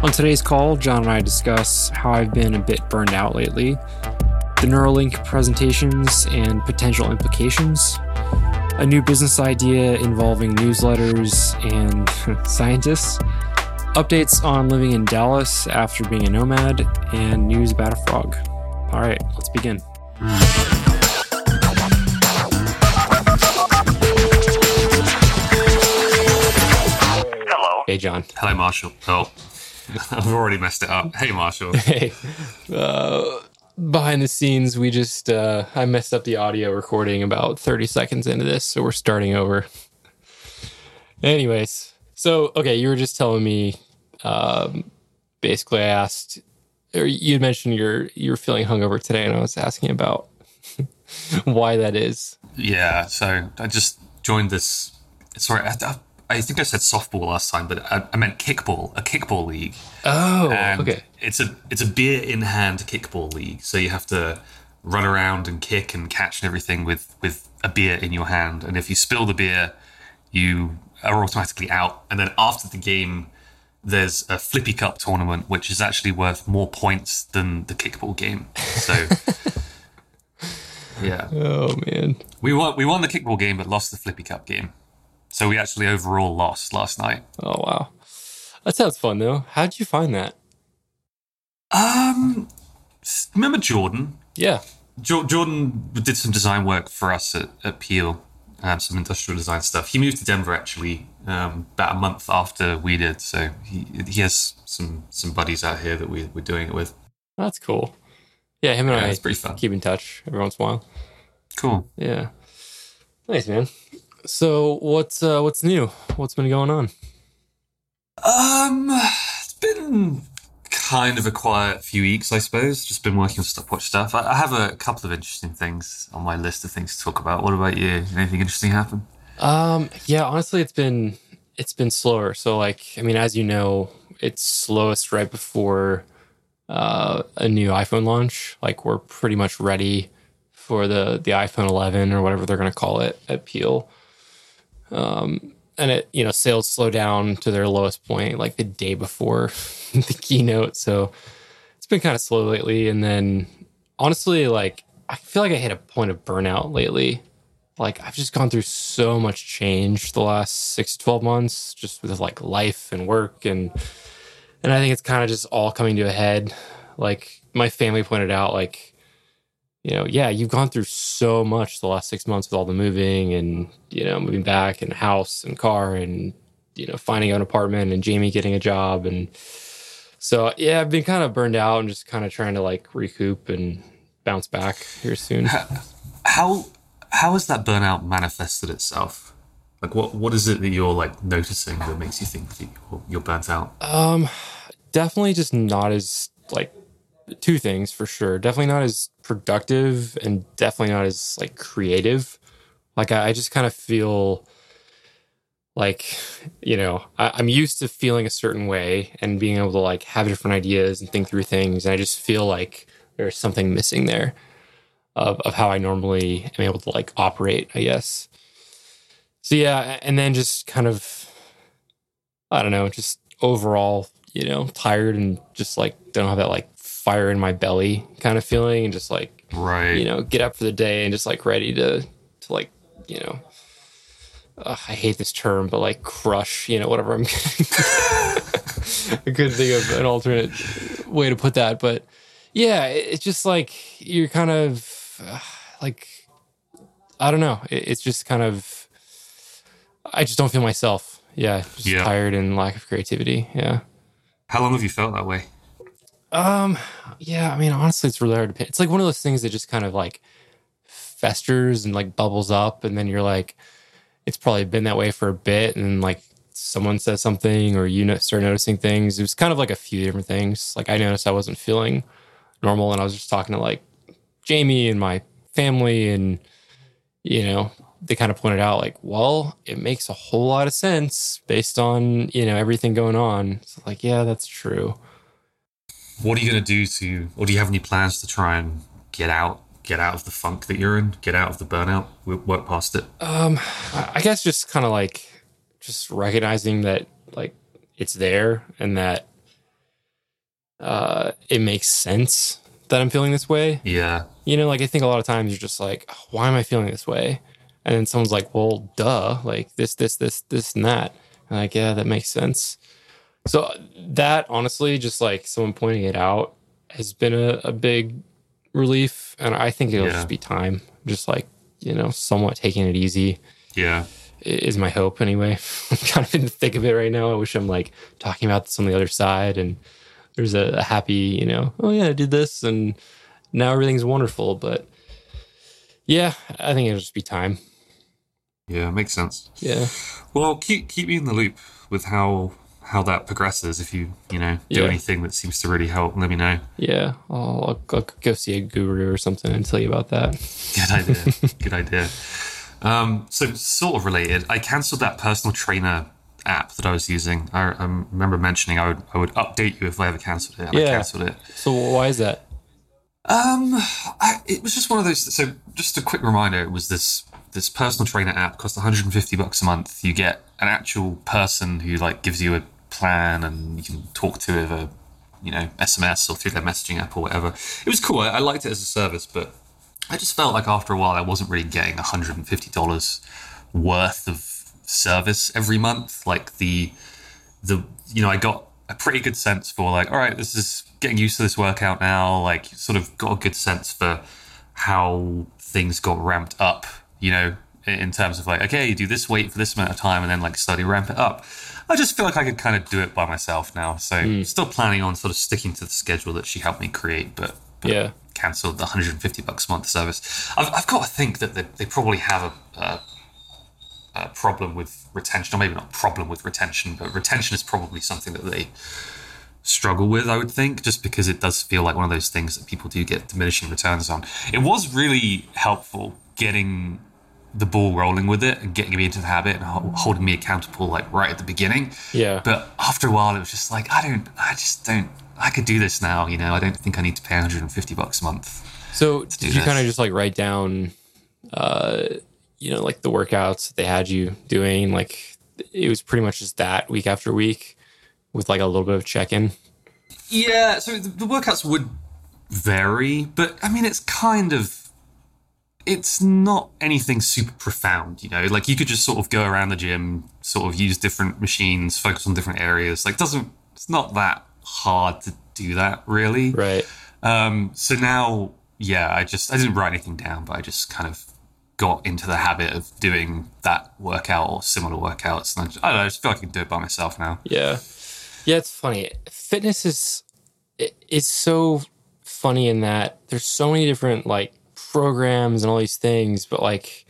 On today's call, John and I discuss how I've been a bit burned out lately, the Neuralink presentations and potential implications, a new business idea involving newsletters and scientists, updates on living in Dallas after being a nomad, and news about a frog. All right, let's begin. Hello. Hey, John. Hello, Marshall. Oh, I've already messed it up. Hey, Marshall. Hey. Behind the scenes, we just, I messed up the audio recording about 30 seconds into this, so we're starting over. Anyways, so, okay, you were just telling me, basically I asked, or you mentioned you're feeling hungover today, and I was asking about why that is. Yeah, so I just joined this, sorry, I think I said softball last time, but I meant kickball, a kickball league. Oh, and okay. It's a beer in hand kickball league. So you have to run around and kick and catch and everything with a beer in your hand. And if you spill the beer, you are automatically out. And then after the game, there's a Flippy Cup tournament, which is actually worth more points than the kickball game. So. Yeah. Oh man. We won the kickball game, but lost the Flippy Cup game. So we actually overall lost last night. Oh, wow. That sounds fun, though. How did you find that? Remember Jordan? Yeah. Jordan did some design work for us at Peel, some industrial design stuff. He moved to Denver, actually, about a month after we did. So he has some buddies out here that we're doing it with. That's cool. Yeah, him and I it's pretty fun. Keep in touch every once in a while. Cool. Yeah. Nice, man. So what's new? What's been going on? It's been kind of a quiet few weeks, I suppose. Just been working on Stopwatch stuff. I have a couple of interesting things on my list of things to talk about. What about you? Anything interesting happen? Yeah, honestly, it's been slower. So as you know, it's slowest right before a new iPhone launch. Like we're pretty much ready for the iPhone 11 or whatever they're going to call it at Peel. And sales slow down to their lowest point like the day before the keynote. So it's been kind of slow lately. And then honestly, I feel like I hit a point of burnout lately. Like I've just gone through so much change the last 6 to 12 months, just with life and work. And I think it's kind of just all coming to a head. Like my family pointed out, you've gone through so much the last 6 months with all the moving and, moving back and house and car and, finding an apartment and Jamie getting a job. And so, yeah, I've been kind of burned out and just kind of trying to recoup and bounce back here soon. How has that burnout manifested itself? What is it that you're noticing that makes you think that you're burnt out? Definitely just not as two things for sure. Definitely not as productive and definitely not as creative. I just kind of feel I'm used to feeling a certain way and being able to have different ideas and think through things. And I just feel there's something missing there of how I normally am able to operate, I guess. So yeah. And then just kind of, I don't know, just overall, tired and just don't have that fire in my belly kind of feeling and just right. Get up for the day and just ready to I hate this term, but crush, whatever I'm getting. I couldn't think of an alternate way to put that, but yeah, it's just you're kind of I don't know. It's just kind of, I just don't feel myself. Yeah. Just tired and lack of creativity. Yeah. How long have you felt that way? Yeah, honestly, it's really hard to pick. It's one of those things that just kind of festers and bubbles up. And then you're it's probably been that way for a bit. And someone says something or start noticing things. It was kind of a few different things. I noticed I wasn't feeling normal. And I was just talking to Jamie and my family. And, they kind of pointed out it makes a whole lot of sense based on, everything going on. So yeah, that's true. What are you going to do or do you have any plans to try and get out of the funk that you're in, get out of the burnout, work past it? I guess just kind of just recognizing that it's there and that it makes sense that I'm feeling this way. Yeah. You know, like, I think a lot of times you're just like, oh, why am I feeling this way? And then someone's like, well, duh, like this, and that. And like, yeah, that makes sense. So that, honestly, just like someone pointing it out has been a big relief. And I think it'll just be time. Just like, you know, somewhat taking it easy. Yeah. Is my hope anyway. I'm kind of in the thick of it right now. I wish I'm like talking about this on the other side and there's a happy, you know, oh yeah, I did this and now everything's wonderful. But yeah, I think it'll just be time. Yeah, makes sense. Yeah. Well, keep me in the loop with how that progresses. If you do anything that seems to really help, let me know. Yeah. I'll go see a guru or something and tell you about that. Good idea. So sort of related, I cancelled that personal trainer app that I was using. I remember mentioning I would update you if I ever cancelled it. I cancelled it. So why is that? It was just one of those. So just a quick reminder, it was this personal trainer app, cost $150 a month. You get an actual person who like gives you a plan and you can talk to over, you know, SMS or through their messaging app or whatever. It was cool. I liked it as a service, but I just felt like after a while I wasn't really getting $150 worth of service every month. Like the you know, I got a pretty good sense for like, all right, this is getting used to this workout now. Like, sort of got a good sense for how things got ramped up, you know, in terms of like, okay, you do this weight for this amount of time and then like slowly ramp it up. I just feel like I could kind of do it by myself now. So still planning on sort of sticking to the schedule that she helped me create, but yeah, cancelled the $150 a month service. I've got to think that they probably have a problem with retention, or maybe not problem with retention, but retention is probably something that they struggle with, I would think, just because it does feel like one of those things that people do get diminishing returns on. It was really helpful getting the ball rolling with it and getting me into the habit and holding me accountable like right at the beginning. Yeah. But after a while it was just like, I could do this now, you know, I don't think I need to pay $150 a month. So did you kind of just like write down, you know, like the workouts that they had you doing, like it was pretty much just that week after week with like a little bit of check-in? Yeah. So the workouts would vary, but I mean, it's not anything super profound, you know, like you could just sort of go around the gym, sort of use different machines, focus on different areas. Like it's not that hard to do that, really. Right. So now, yeah, I didn't write anything down, but I just kind of got into the habit of doing that workout or similar workouts. And I just feel like I can do it by myself now. Yeah. Yeah, it's funny. Fitness is so funny in that there's so many different like programs and all these things, but like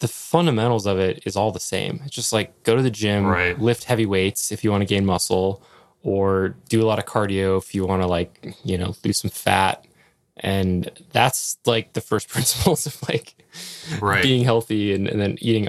the fundamentals of it is all the same. It's just like go to the gym, right, lift heavy weights if you want to gain muscle, or do a lot of cardio if you want to, like, you know, lose some fat. And that's like the first principles of like being healthy, and then eating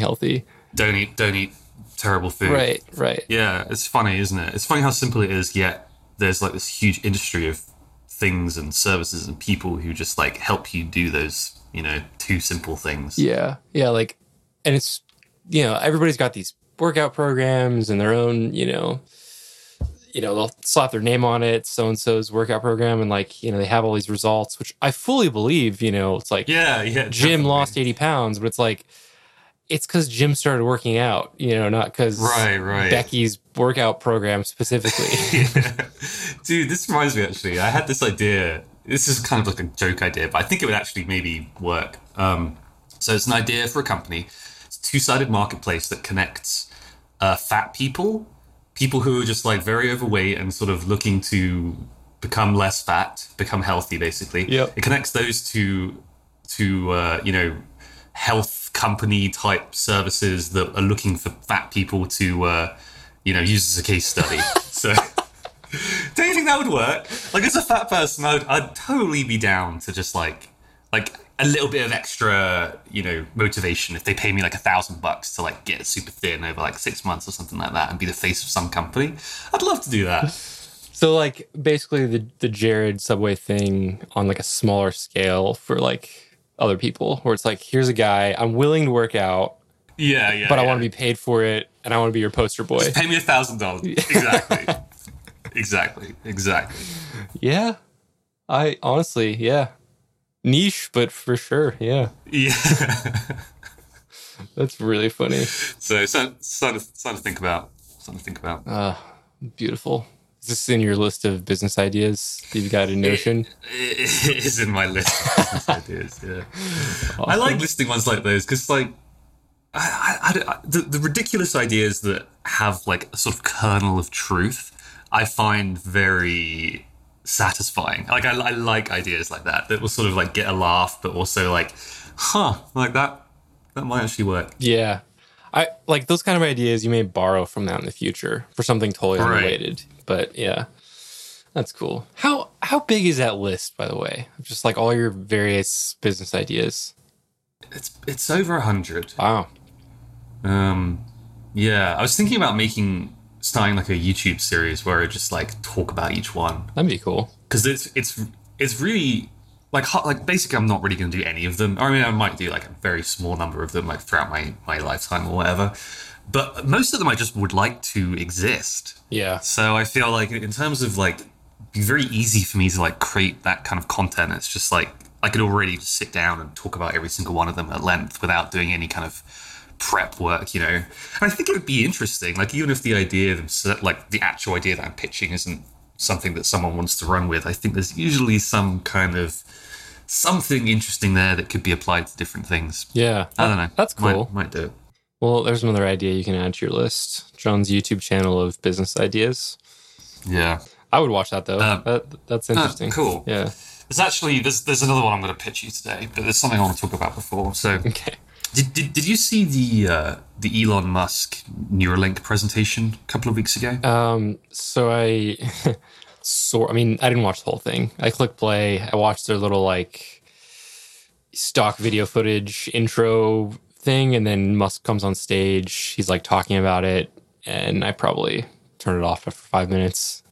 healthy. Don't eat terrible food. Right. Yeah, it's funny, isn't it? It's funny how simple it is, yet there's like this huge industry of things and services and people who just like help you do those, you know, two simple things. Yeah. Yeah, like, and it's, you know, everybody's got these workout programs and their own, you know, they'll slap their name on it, so-and-so's workout program, and like, you know, they have all these results, which I fully believe, you know, it's like, Jim lost 80 pounds, but it's like, it's because Jim started working out, you know, not because Becky's workout program specifically. Yeah. Dude, this reminds me, actually, I had this idea. This is kind of like a joke idea, but I think it would actually maybe work. So it's an idea for a company. It's a two-sided marketplace that connects fat people who are just like very overweight and sort of looking to become less fat, become healthy, basically. Yep. It connects those to you know, health company type services that are looking for fat people to, you know, use as a case study. So don't you think that would work? Like, as a fat person, I'd totally be down to just like a little bit of extra, you know, motivation if they pay me like $1,000 to like get super thin over like 6 months or something like that and be the face of some company. I'd love to do that. So like basically the Jared Subway thing on like a smaller scale for like other people, where it's like, here's a guy, I'm willing to work out. Yeah. But I want to be paid for it, and I want to be your poster boy. Just pay me $1,000. Exactly. Exactly. Yeah. I honestly, yeah. Niche, but for sure, yeah. Yeah. That's really funny. So, something to think about. Beautiful. Is this in your list of business ideas that you've got in Notion? It is in my list of business ideas, yeah. Awesome. I like listing ones like those because, like, the ridiculous ideas that have, like, a sort of kernel of truth, I find very satisfying. Like, I like ideas like that will sort of, like, get a laugh, but also, like, like that might actually work. Yeah. I like those kind of ideas. You may borrow from that in the future for something totally unrelated. Right. But yeah, that's cool. How big is that list, by the way? Just like all your various business ideas. It's over 100. Wow. Yeah, I was thinking about starting like a YouTube series where I just like talk about each one. That'd be cool. Because it's really. Like basically, I'm not really going to do any of them. I mean, I might do like a very small number of them, like throughout my lifetime or whatever. But most of them, I just would like to exist. Yeah. So I feel like in terms of like, it'd be very easy for me to like create that kind of content. It's just like I could already just sit down and talk about every single one of them at length without doing any kind of prep work, you know. And I think it would be interesting. Like even if the idea, like the actual idea that I'm pitching, isn't something that someone wants to run with, I think there's usually some kind of something interesting there that could be applied to different things. Yeah. I don't know. That's cool. Might do it. Well, there's another idea you can add to your list. John's YouTube channel of business ideas. Yeah. I would watch that, though. That's interesting. Cool. Yeah. It's actually, there's another one I'm going to pitch you today, but there's something I want to talk about before. So, okay. Did you see the Elon Musk Neuralink presentation a couple of weeks ago? So I I mean, I didn't watch the whole thing. I clicked play. I watched their little like stock video footage intro thing, and then Musk comes on stage. He's like talking about it, and I probably turned it off after 5 minutes.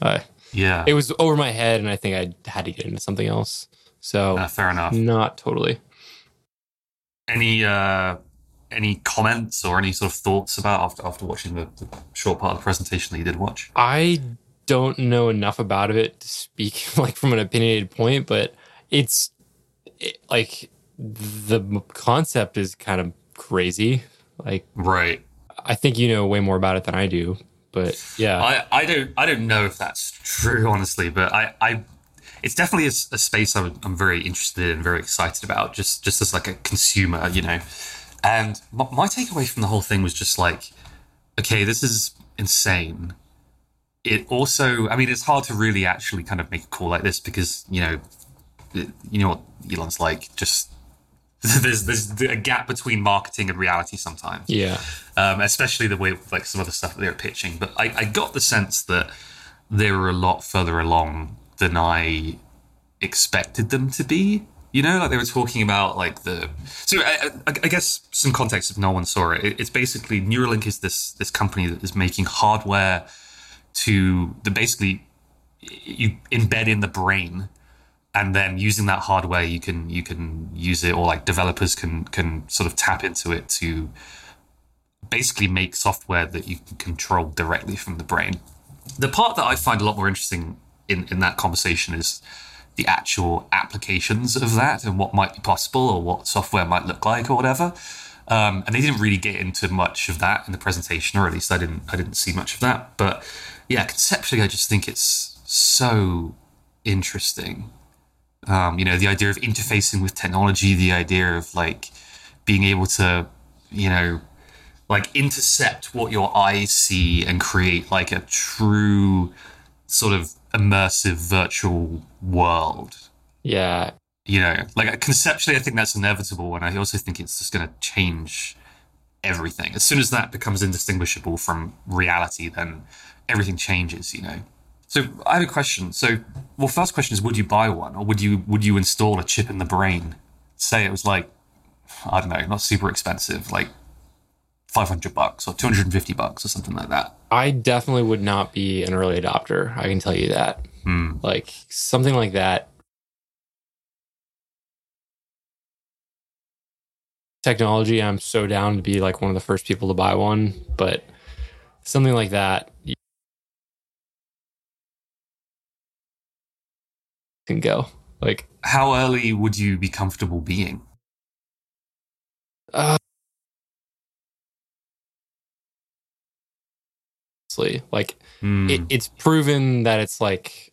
Yeah, it was over my head, and I think I had to get into something else. So fair enough. Not totally. Any comments or any sort of thoughts about after watching the short part of the presentation that you did watch? I don't know enough about it to speak like from an opinionated point, but like the concept is kind of crazy. Like, right. I think you know way more about it than I do, but yeah, I don't know if that's true, honestly, but it's definitely a space I'm very interested in, very excited about, just as like a consumer, you know. And my takeaway from the whole thing was just like, okay, this is insane. It also, I mean, it's hard to really actually kind of make a call like this because, you know, what Elon's like, just there's a gap between marketing and reality sometimes. Yeah. Especially the way with like some of the stuff that they're pitching. But I got the sense that they were a lot further along than I expected them to be, you know, like they were talking about like so I guess some context if no one saw it. It's basically Neuralink is this company that is making hardware that basically you embed in the brain, and then using that hardware you can use it, or like developers can sort of tap into it to basically make software that you can control directly from the brain. The part that I find a lot more interesting in that conversation is the actual applications of that and what might be possible or what software might look like or whatever. And they didn't really get into much of that in the presentation, or at least I didn't see much of that. But yeah, conceptually, I just think it's so interesting. You know, the idea of interfacing with technology, the idea of like being able to, you know, like intercept what your eyes see and create like a true sort of immersive virtual world. Yeah. You know, like conceptually, I think that's inevitable. And I also think it's just going to change everything. As soon as that becomes indistinguishable from reality, then everything changes, you know. So I have a question. So, well, first question is, would you buy one, or would you install a chip in the brain? Say it was like, I don't know, not super expensive, like $500 or $250 or something like that. I definitely would not be an early adopter. I can tell you that. Like something like that. Technology, I'm so down to be like one of the first people to buy one, but something like that, can go. Like, how early would you be comfortable being? Like, it's proven that it's like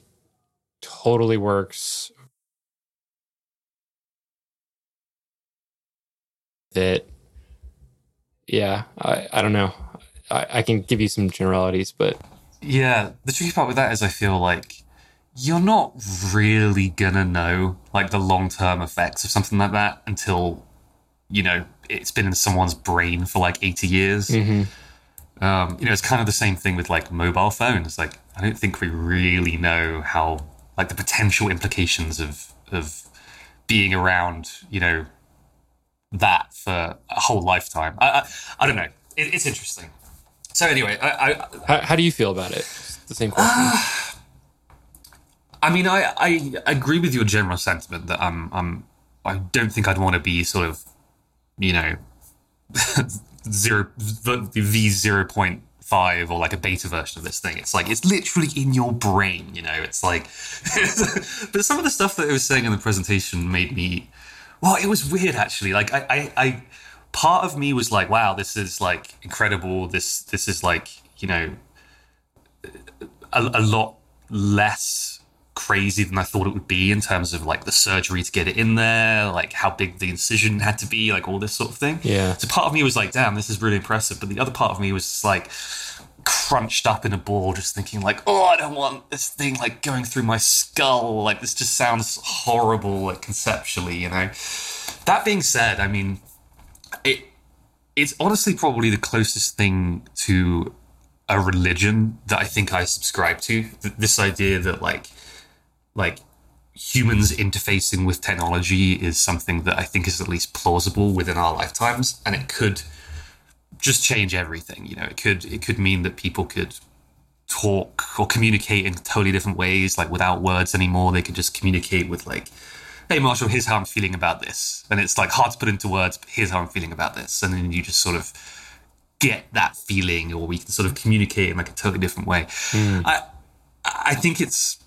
totally works. That, yeah, I don't know. I can give you some generalities, but yeah, the tricky part with that is I feel like you're not really gonna know like the long-term effects of something like that until, you know, it's been in someone's brain for like 80 years. Mm-hmm. You know, it's kind of the same thing with like mobile phones. Like, I don't think we really know how like the potential implications of being around, you know, that for a whole lifetime. I don't know. It's interesting. So anyway, how do you feel about it? It's the same question. I mean, I agree with your general sentiment that I don't think I'd want to be sort of, you know, V 0.5 or like a beta version of this thing. It's like, it's literally in your brain, you know, it's like, but some of the stuff that it was saying in the presentation made me, well, it was weird actually. Like I part of me was like, wow, this is like incredible. This is like, you know, a lot less crazy than I thought it would be in terms of like the surgery to get it in there, like how big the incision had to be, like all this sort of thing. Yeah. So part of me was like, damn, this is really impressive. But the other part of me was just like crunched up in a ball, just thinking like, oh, I don't want this thing like going through my skull. Like this just sounds horrible, like conceptually, you know. That being said, I mean, it's honestly probably the closest thing to a religion that I think I subscribe to. This idea that like humans interfacing with technology is something that I think is at least plausible within our lifetimes, and it could just change everything. You know, it could mean that people could talk or communicate in totally different ways, like without words anymore. They could just communicate with like, hey Marshall, here's how I'm feeling about this, and it's like hard to put into words, but here's how I'm feeling about this, and then you just sort of get that feeling, or we can sort of communicate in like a totally different way. I think it's,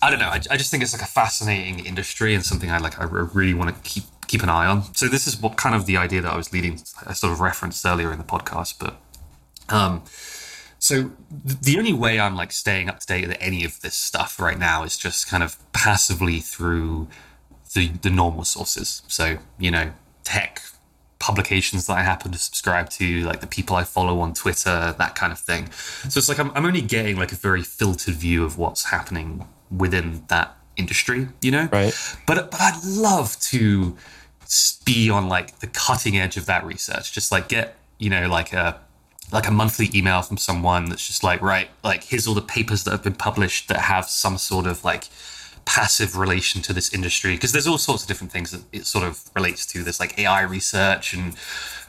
I don't know. I just think it's like a fascinating industry and something I really want to keep an eye on. So this is what kind of the idea that I was leading. I sort of referenced earlier in the podcast, but so the only way I'm like staying up to date with any of this stuff right now is just kind of passively through the normal sources. So, you know, tech publications that I happen to subscribe to, like the people I follow on Twitter, that kind of thing. So it's like I'm only getting like a very filtered view of what's happening within that industry, you know? Right. But I'd love to be on like the cutting edge of that research. Just like get, you know, like a monthly email from someone that's just like, right, like here's all the papers that have been published that have some sort of like passive relation to this industry. Because there's all sorts of different things that it sort of relates to. There's like AI research and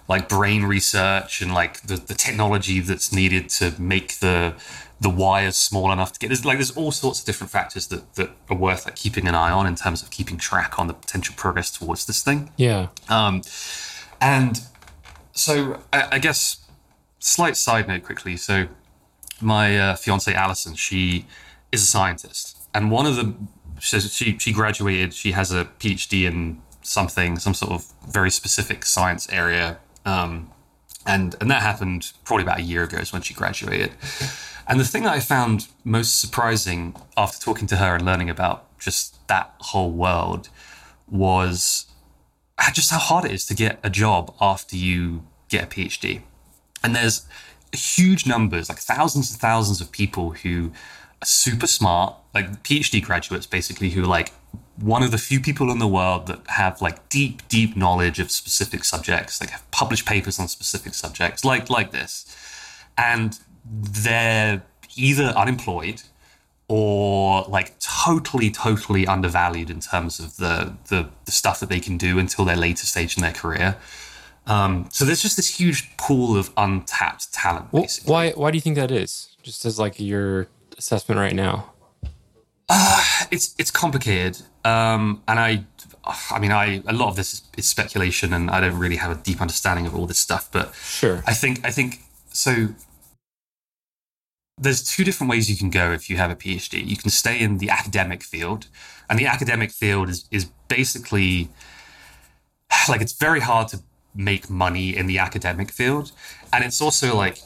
like brain research and like the technology that's needed to make the wires small enough to get, there's all sorts of different factors that are worth like keeping an eye on in terms of keeping track on the potential progress towards this thing. Yeah. And so I guess slight side note quickly. So my fiance Allison, she is a scientist, and she graduated, she has a PhD in some sort of very specific science area. And that happened probably about a year ago is when she graduated. And the thing that I found most surprising after talking to her and learning about just that whole world was just how hard it is to get a job after you get a PhD. And there's huge numbers, like thousands and thousands of people who are super smart, like PhD graduates basically, who are like one of the few people in the world that have like deep, deep knowledge of specific subjects, like have published papers on specific subjects like this. And they're either unemployed or like totally undervalued in terms of the stuff that they can do until their later stage in their career. So there's just this huge pool of untapped talent, basically. Why do you think that is? Just as like your assessment right now. It's complicated. And I mean, a lot of this is speculation, and I don't really have a deep understanding of all this stuff, but sure. I think so There's two different ways you can go if you have a PhD. You can stay in the academic field, and the academic field is basically, like, it's very hard to make money in the academic field. And it's also like,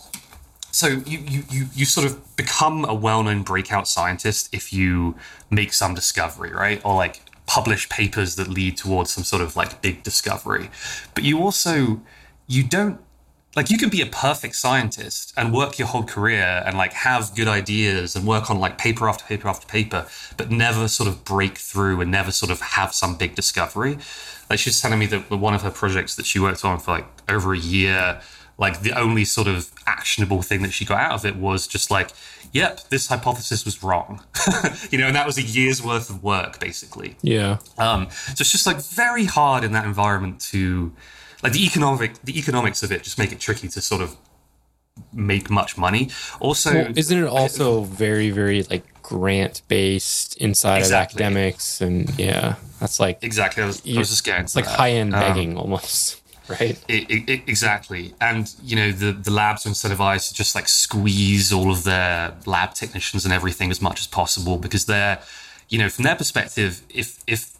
so you sort of become a well-known breakout scientist if you make some discovery, right? Or like publish papers that lead towards some sort of like big discovery. But you also, you don't, like, you can be a perfect scientist and work your whole career and like have good ideas and work on like paper after paper after paper, but never sort of break through and never sort of have some big discovery. Like, she's telling me that one of her projects that she worked on for like over a year, like the only sort of actionable thing that she got out of it was just like, yep, this hypothesis was wrong, you know, and that was a year's worth of work basically. Yeah. So it's just like very hard in that environment to, like, the economics of it just make it tricky to sort of make much money. Also, well, isn't it also very, very like grant based inside exactly. of academics? And yeah, that's like exactly. I was just getting it's like high end begging almost, right? Exactly. And you know, the labs are incentivized to just like squeeze all of their lab technicians and everything as much as possible, because they're, you know, from their perspective, if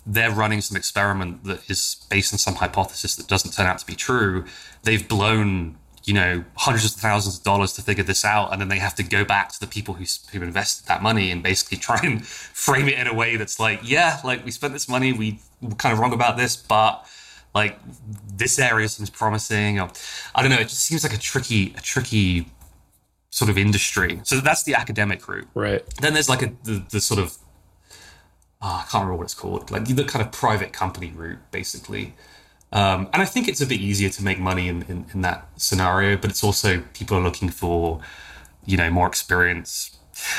they're running some experiment that is based on some hypothesis that doesn't turn out to be true, they've blown, you know, hundreds of thousands of dollars to figure this out, and then they have to go back to the people who invested that money and basically try and frame it in a way that's like, yeah, like, we spent this money, we were kind of wrong about this, but like this area seems promising. Or, I don't know, it just seems like a tricky sort of industry. So that's the academic route. Right. Then there's like the sort of, I can't remember what it's called, like the kind of private company route, basically. And I think it's a bit easier to make money in that scenario, but it's also people are looking for, you know, more experience.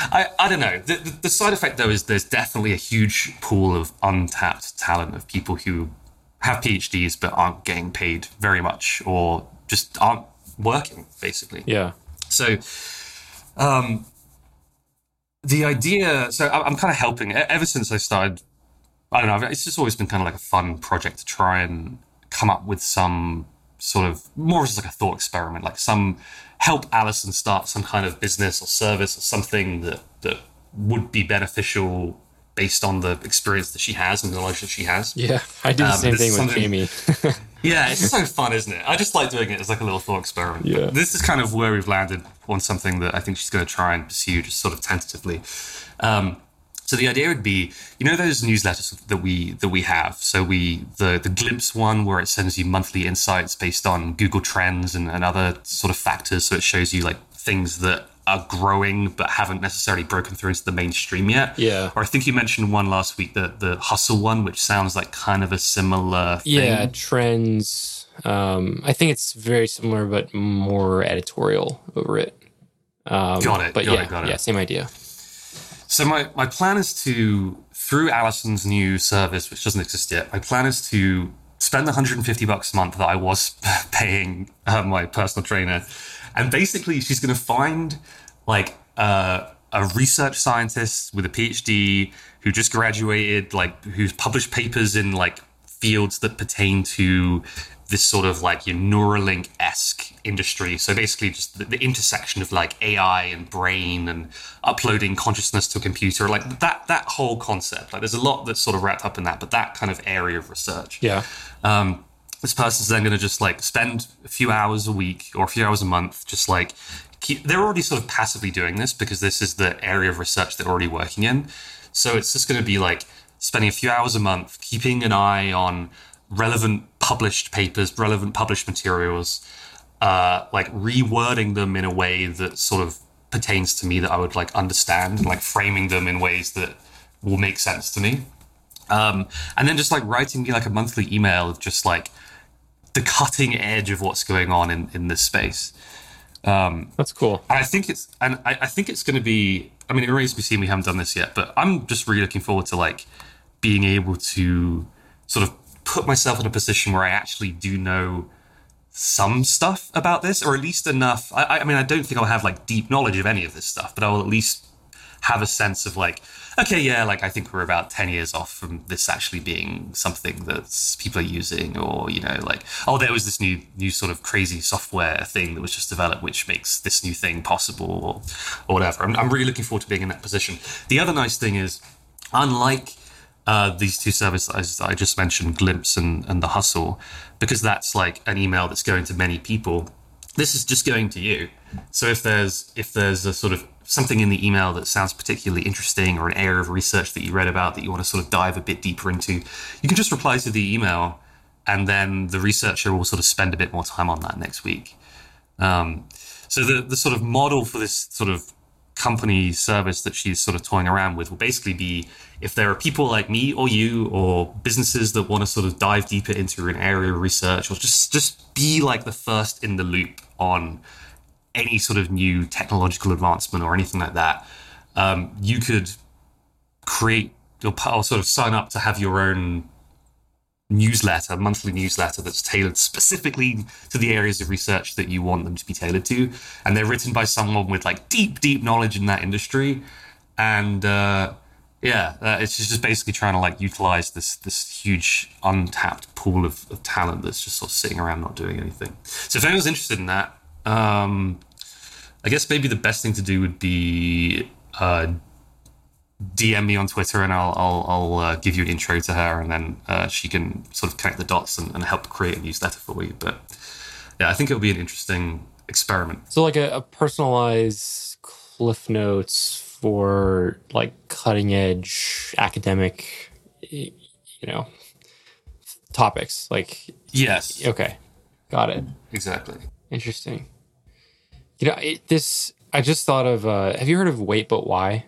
I don't know. The side effect, though, is there's definitely a huge pool of untapped talent of people who have PhDs but aren't getting paid very much or just aren't working, basically. Yeah. So... the idea, so I'm kind of helping ever since I started. I don't know, it's just always been kind of like a fun project to try and come up with some sort of, more as like a thought experiment, like some, help Allison start some kind of business or service or something that would be beneficial based on the experience that she has and the knowledge that she has. Yeah, I do the same thing with Jamie. Yeah, it's so fun, isn't it? I just like doing it as like a little thought experiment. Yeah. But this is kind of where we've landed on something that I think she's going to try and pursue just sort of tentatively. So the idea would be, you know, those newsletters that we have. So the Glimpse one, where it sends you monthly insights based on Google Trends and other sort of factors. So it shows you like things that are growing but haven't necessarily broken through into the mainstream yet. Yeah. Or I think you mentioned one last week, the Hustle one, which sounds like kind of a similar thing. Yeah, trends. I think it's very similar, but more editorial over it. Got it. Yeah, same idea. So my plan is to, through Allison's new service, which doesn't exist yet, my plan is to spend $150 a month that I was paying my personal trainer. And basically, she's going to find like a research scientist with a PhD who just graduated, like who's published papers in like fields that pertain to this sort of like your Neuralink-esque industry. So basically just the intersection of like AI and brain and uploading consciousness to a computer, like that whole concept. Like there's a lot that's sort of wrapped up in that, but that kind of area of research. Yeah. This person's then going to just like spend a few hours a week or a few hours a month, just like they're already sort of passively doing this because this is the area of research they're already working in. So it's just going to be like spending a few hours a month, keeping an eye on relevant published papers, relevant published materials, like rewording them in a way that sort of pertains to me that I would like understand, and like framing them in ways that will make sense to me. And then just like writing me like a monthly email of just like, the cutting edge of what's going on in this space. That's cool. And I think it's going to be, I mean, it remains to be seen, we haven't done this yet, but I'm just really looking forward to like being able to sort of put myself in a position where I actually do know some stuff about this, or at least enough. I mean, I don't think I'll have like deep knowledge of any of this stuff, but I will at least have a sense of like, okay, yeah, like I think we're about 10 years off from this actually being something that people are using, or, you know, like, oh, there was this new sort of crazy software thing that was just developed, which makes this new thing possible, or whatever. I'm really looking forward to being in that position. The other nice thing is, unlike these two services that I just mentioned, Glimpse and The Hustle, because that's like an email that's going to many people, this is just going to you. So if there's a sort of something in the email that sounds particularly interesting, or an area of research that you read about that you want to sort of dive a bit deeper into, you can just reply to the email, and then the researcher will sort of spend a bit more time on that next week. So the sort of model for this sort of company service that she's sort of toying around with will basically be, if there are people like me or you or businesses that want to sort of dive deeper into an area of research, or just be like the first in the loop on any sort of new technological advancement or anything like that, you could create or sort of sign up to have your own newsletter, monthly newsletter, that's tailored specifically to the areas of research that you want them to be tailored to. And they're written by someone with like deep knowledge in that industry. And it's just basically trying to like utilize this huge untapped pool of talent that's just sort of sitting around not doing anything. So if anyone's interested in that, I guess maybe the best thing to do would be DM me on Twitter, and I'll give you an intro to her, and then she can sort of connect the dots and help create a newsletter for you. But yeah, I think it'll be an interesting experiment. So like a personalized Cliff Notes for like cutting edge academic, you know, topics. Like, yes. Okay. Got it. Exactly. Interesting. You know, I just thought of, have you heard of Wait But Why?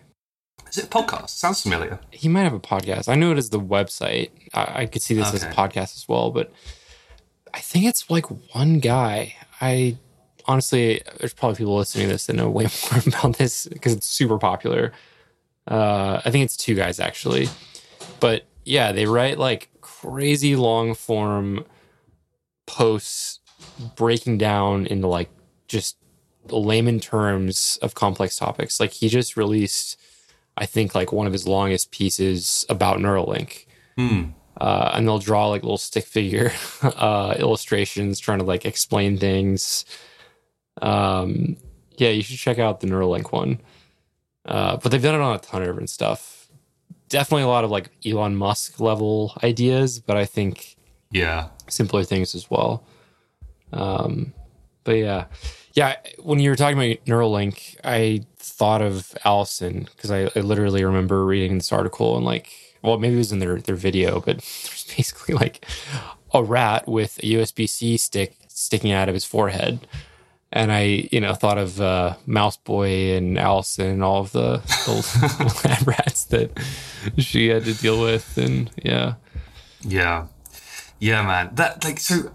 Is it a podcast? Sounds familiar. He might have a podcast. I know it is the website. I could see this as a podcast as well, but I think it's like one guy. I honestly, there's probably people listening to this that know way more about this because it's super popular. I think it's two guys actually, but yeah, they write like crazy long form posts breaking down into like just layman terms of complex topics. Like he just released, I think, like one of his longest pieces about Neuralink. And they'll draw like little stick figure illustrations trying to like explain things. Yeah, you should check out the Neuralink one. But they've done it on a ton of different stuff. Definitely a lot of like Elon Musk level ideas, but I think simpler things as well. But yeah. When you were talking about Neuralink, I thought of Allison because I literally remember reading this article and like, well, maybe it was in their video, but there's basically like a rat with a USB-C stick sticking out of his forehead, and I, you know, thought of Mouse Boy and Allison and all of the lab rats that she had to deal with, and yeah, man. That like so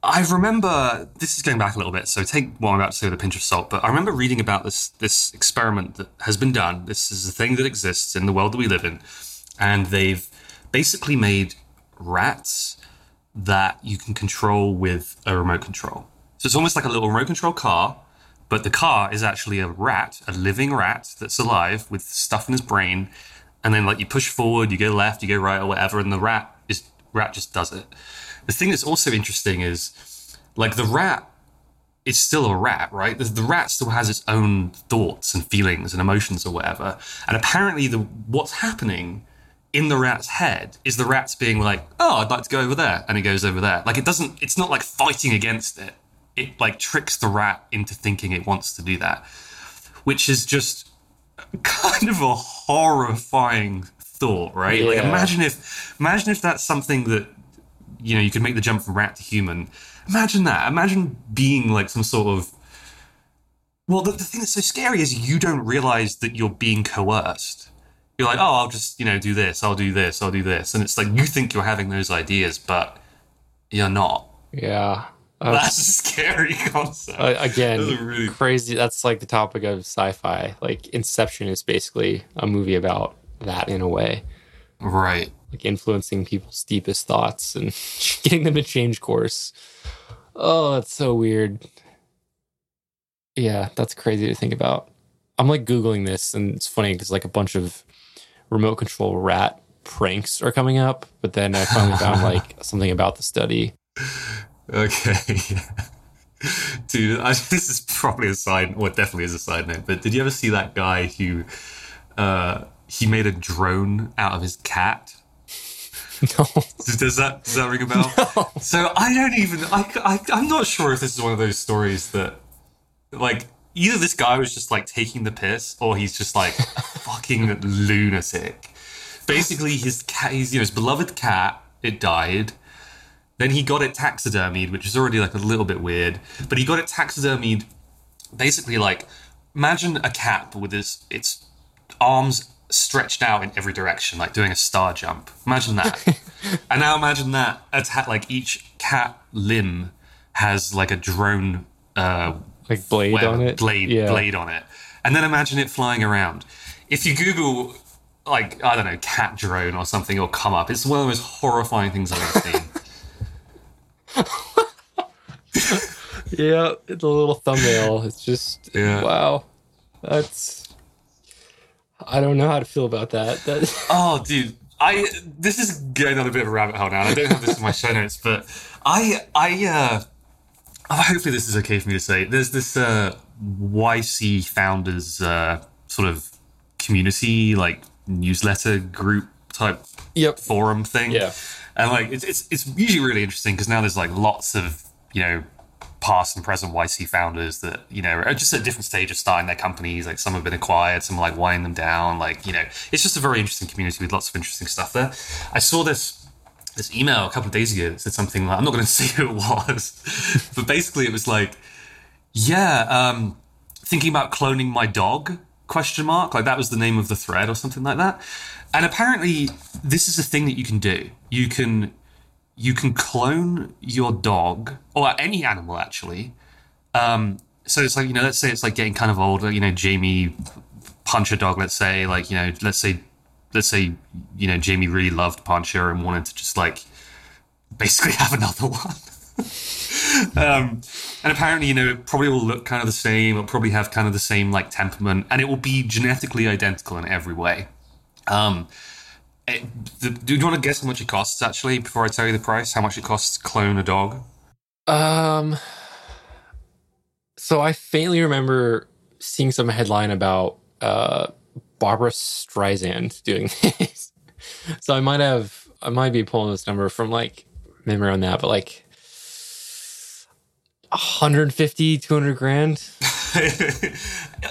I remember, this is going back a little bit, so take what I'm about to say with a pinch of salt, but I remember reading about this experiment that has been done. This is a thing that exists in the world that we live in, and they've basically made rats that you can control with a remote control. So it's almost like a little remote control car, but the car is actually a rat, a living rat that's alive with stuff in his brain, and then like you push forward, you go left, you go right or whatever, and the rat just does it. The thing that's also interesting is, like, the rat is still a rat, right? The rat still has its own thoughts and feelings and emotions or whatever. And apparently what's happening in the rat's head is the rat's being like, oh, I'd like to go over there. And it goes over there. Like, it's not like fighting against it. It, like, tricks the rat into thinking it wants to do that, which is just kind of a horrifying thought, right? Yeah. Like, imagine if that's something that, you know, you can make the jump from rat to human. Imagine that. Imagine being like some sort of... Well, the thing that's so scary is you don't realize that you're being coerced. You're like, oh, I'll just, you know, do this. I'll do this. I'll do this. And it's like, you think you're having those ideas, but you're not. Yeah. That's a scary concept. Again, really crazy. That's like the topic of sci-fi. Like Inception is basically a movie about that in a way. Right. Like influencing people's deepest thoughts and getting them to change course. Oh, that's so weird. Yeah, that's crazy to think about. I'm like Googling this, and it's funny because like a bunch of remote control rat pranks are coming up, but then I finally found like something about the study. Okay. Yeah. Dude, this is probably a side, well, it definitely is a side note, but did you ever see that guy who, he made a drone out of his cat? No. Does that ring a bell? No. So I'm not sure if this is one of those stories that, like, either this guy was just like taking the piss or he's just like fucking lunatic. Basically, his cat, his beloved cat, it died. Then he got it taxidermied, which is already like a little bit weird. But he got it taxidermied, basically like, imagine a cat with its arms stretched out in every direction, like doing a star jump. Imagine that. And now imagine that like each cat limb has like a drone, like blade on it. Blade on it. And then imagine it flying around. If you Google, like, I don't know, cat drone or something, it'll come up. It's one of the most horrifying things I've ever seen. Yeah, it's a little thumbnail. It's just, wow. That's, I don't know how to feel about that. Oh, dude, this is going on a bit of a rabbit hole now. I don't have this in my show notes, but hopefully this is okay for me to say. There's this YC Founders sort of community, like, newsletter group type forum thing. Yeah. And like it's usually really interesting because now there's like lots of, you know, past and present YC founders that, you know, are just at a different stage of starting their companies. Like some have been acquired, some are like winding them down. Like, you know, it's just a very interesting community with lots of interesting stuff there. I saw this email a couple of days ago that said something like, I'm not going to say who it was, but basically it was like, thinking about cloning my dog, ? Like that was the name of the thread or something like that. And apparently, this is a thing that you can do. You can clone your dog or any animal, actually. So it's like, you know, let's say it's like getting kind of old. You know, Jamie, Puncher dog. Let's say, like, you know, let's say, you know, Jamie really loved Puncher and wanted to just like basically have another one. And apparently, you know, it probably will look kind of the same. It'll probably have kind of the same like temperament, and it will be genetically identical in every way. Do you want to guess how much it costs, actually, before I tell you the price? How much it costs to clone a dog? So I faintly remember seeing some headline about Barbara Streisand doing this. So I might be pulling this number from like memory on that, but like 150, 200 grand.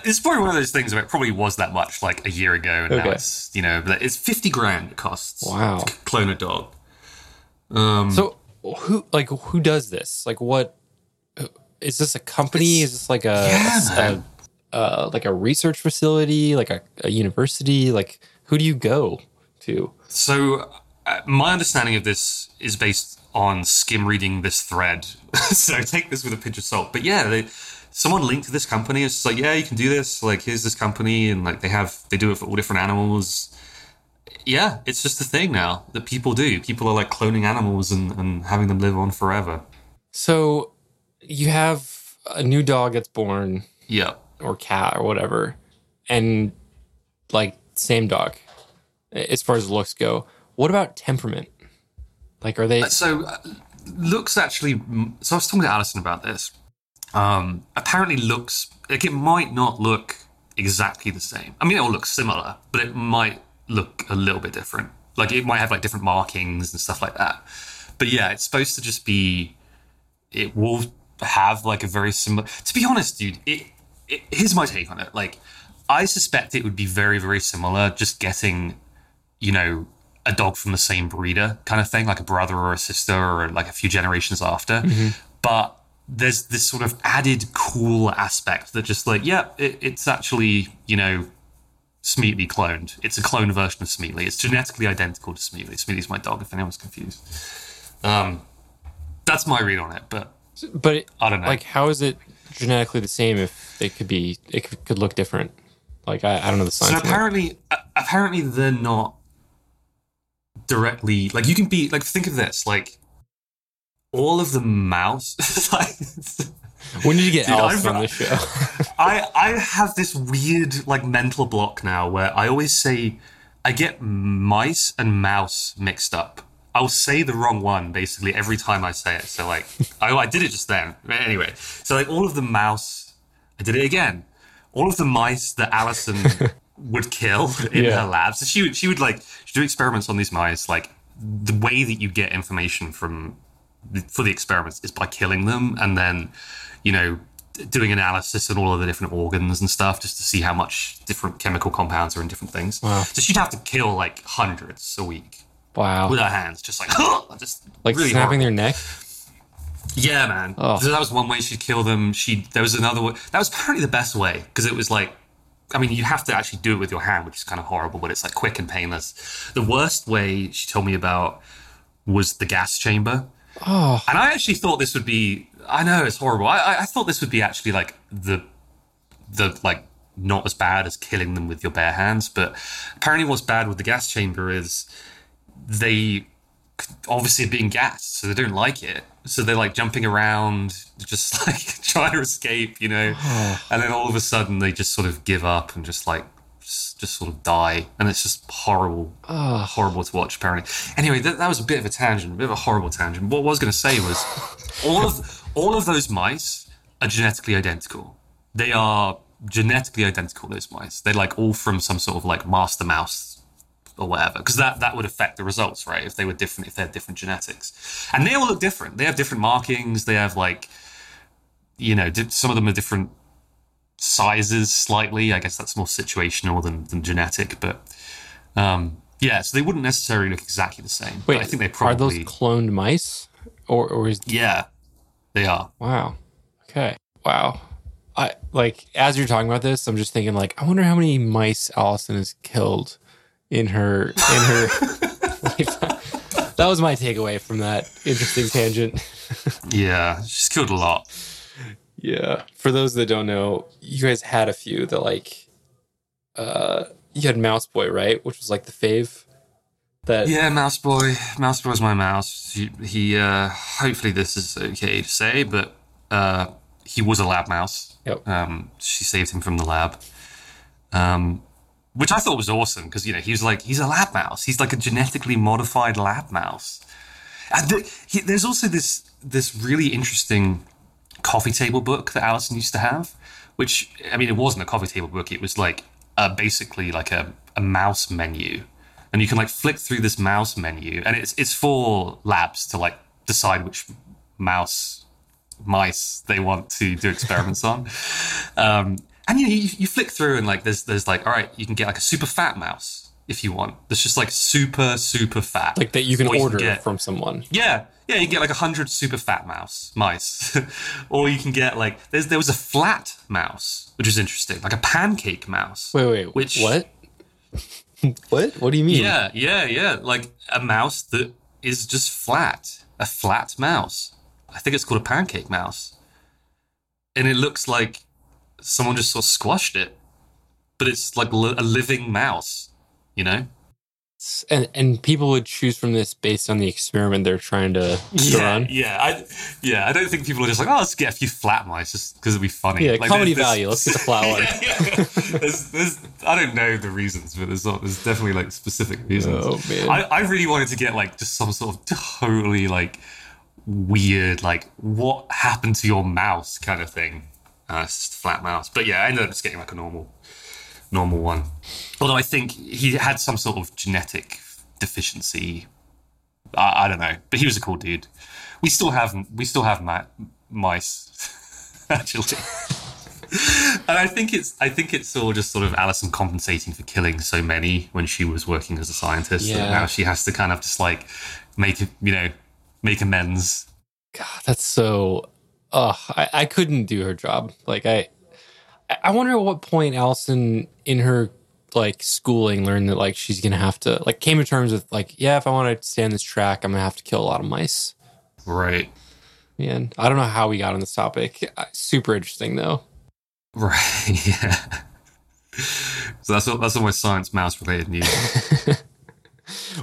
It's probably one of those things where it probably was that much like a year ago, and now it's, you know, it's 50 grand it costs. Wow. To clone a dog. So who does this? Like, what is this, a company? Is this like a research facility, like a university? Like, who do you go to? So my understanding of this is based on skim reading this thread. So take this with a pinch of salt, but yeah, someone linked to this company. It's just like, yeah, you can do this. Like, here's this company, and like they do it for all different animals. Yeah, it's just a thing now that people do. People are like cloning animals and having them live on forever. So you have a new dog that's born, or cat or whatever, and like same dog as far as looks go. What about temperament? Like, are they looks actually? So I was talking to Allison about this. Apparently looks, like, it might not look exactly the same. I mean, it will look similar, but it might look a little bit different. Like, it might have like different markings and stuff like that. But yeah, it's supposed to just be, it will have like a very similar, to be honest, dude, here's my take on it. Like, I suspect it would be very, very similar, just getting, you know, a dog from the same breeder kind of thing, like a brother or a sister or like a few generations after. Mm-hmm. But there's this sort of added cool aspect that just like, it's actually, you know, Smeatly cloned. It's a clone version of Smeatly. It's genetically identical to Smeatly. Smeatly's my dog, if anyone's confused. That's my read on it, but I don't know. Like, how is it genetically the same if it could look different? Like, I don't know the science. So apparently they're not directly, like, you can be, like, think of this, like, all of the mouse, When did you get Allison on the show? I have this weird like mental block now where I always say I get mice and mouse mixed up. I'll say the wrong one basically every time I say it. So like I did it just then. But anyway, so like all of the mouse, I did it again. All of the mice that Allison would kill in her lab. So she would like she'd do experiments on these mice. Like the way that you get information from for the experiments is by killing them and then, you know, doing analysis on all of the different organs and stuff just to see how much different chemical compounds are in different things. Wow. So she'd have to kill like hundreds a week. Wow. With her hands, just like, really snapping their neck. Yeah, man. Oh. So that was one way she'd kill them. There was another way. That was apparently the best way because it was like, I mean, you have to actually do it with your hand, which is kind of horrible, but it's like quick and painless. The worst way she told me about was the gas chamber. Oh. And I actually thought this would be, I know it's horrible. I thought this would be actually like the like not as bad as killing them with your bare hands. But apparently what's bad with the gas chamber is they obviously are being gassed, so they don't like it. So they're like jumping around, just like trying to escape, you know. And then all of a sudden they just sort of give up and just like just sort of die. And it's just horrible, horrible to watch apparently. Anyway, that was a bit of a tangent, a bit of a horrible tangent. What I was going to say was all of those mice are genetically identical. They are genetically identical, those mice. They're like all from some sort of like master mouse or whatever, because that would affect the results, right? If they were different, if they had different genetics. And they all look different. They have different markings. They have like, you know, some of them are different sizes slightly. I guess that's more situational than genetic, but yeah, so they wouldn't necessarily look exactly the same. Wait, I think they probably... Are those cloned mice? Or is... Yeah, they are. Wow. Okay. Wow. I like, as you're talking about this, I'm just thinking like, I wonder how many mice Allison has killed in her lifetime. That was my takeaway from that interesting tangent. Yeah, she's killed a lot. Yeah. For those that don't know, you guys had a few that like you had Mouse Boy, right? Which was like the fave. Yeah, Mouse Boy. Mouse Boy was my mouse. He hopefully this is okay to say, but he was a lab mouse. Yep. She saved him from the lab. Which I thought was awesome because, you know, he was like, he's a lab mouse. He's like a genetically modified lab mouse. And there's also this really interesting coffee table book that Allison used to have, which, I mean, it wasn't a coffee table book. It was like basically like a mouse menu. And you can like flick through this mouse menu. And it's for labs to like decide which mice they want to do experiments on. And you flick through and like there's like, all right, you can get like a super fat mouse if you want. That's just like super fat, like that you can order from someone. Yeah, you can get like 100 super fat mice, or you can get like there was a flat mouse, which is interesting, like a pancake mouse. Wait, which what? What do you mean? Yeah, like a mouse that is just flat, a flat mouse. I think it's called a pancake mouse, and it looks like someone just sort of squashed it, but it's like a living mouse, you know? And people would choose from this based on the experiment they're trying to run. Yeah, I don't think people are just like, oh, let's get a few flat mice just because it'd be funny. Yeah, like, comedy value, let's get the flat one. Yeah. There's, I don't know the reasons, but there's definitely like specific reasons. Oh, man. I really wanted to get like just some sort of totally like weird, like what happened to your mouse kind of thing. It's just a flat mouse. But yeah, I ended up just getting like a normal one. Although I think he had some sort of genetic deficiency. I don't know. But he was a cool dude. We still have mice, actually. And I think it's all just sort of Allison compensating for killing so many when she was working as a scientist. Yeah. And now she has to kind of just like make amends. God, that's so... Oh, I couldn't do her job. Like I wonder at what point Allison in her like schooling learned that like she's gonna have to like came to terms with like, yeah, if I want to stay on this track, I'm gonna have to kill a lot of mice. Right. Man, I don't know how we got on this topic. Super interesting though. Right. Yeah. So that's all my science mouse related news.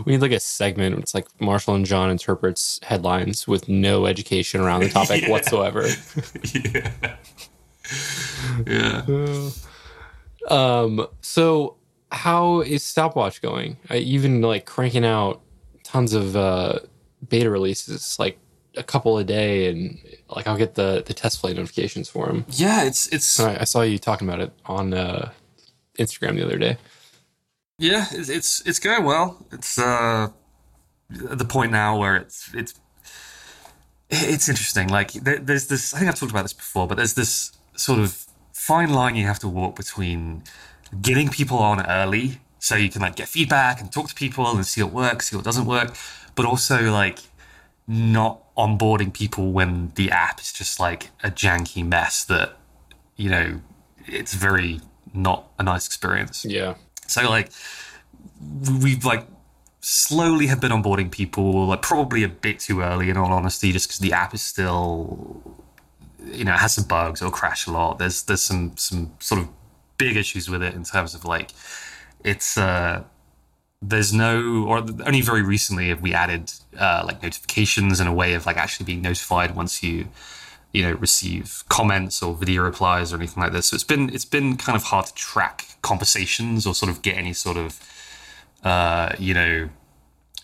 We need like a segment. It's like Marshall and John interprets headlines with no education around the topic yeah. whatsoever. yeah. Yeah. So how is Stopwatch going? You've been like cranking out tons of beta releases, like a couple a day, and like I'll get the test flight notifications for them. Yeah, it's. I saw you talking about it on Instagram the other day. Yeah, it's going well. It's at the point now where it's interesting. Like there's this. I think I've talked about this before, but there's this sort of fine line you have to walk between getting people on early so you can like get feedback and talk to people and see what works, see what doesn't work, but also like not onboarding people when the app is just like a janky mess that, you know, it's very not a nice experience. Yeah. So like we've like slowly have been onboarding people like probably a bit too early in all honesty, just because the app is still, you know, it has some bugs, it'll crash a lot. There's some sort of big issues with it in terms of like it's only very recently have we added like notifications and a way of like actually being notified once you know, receive comments or video replies or anything like this. So it's been kind of hard to track conversations or sort of get any sort of, you know,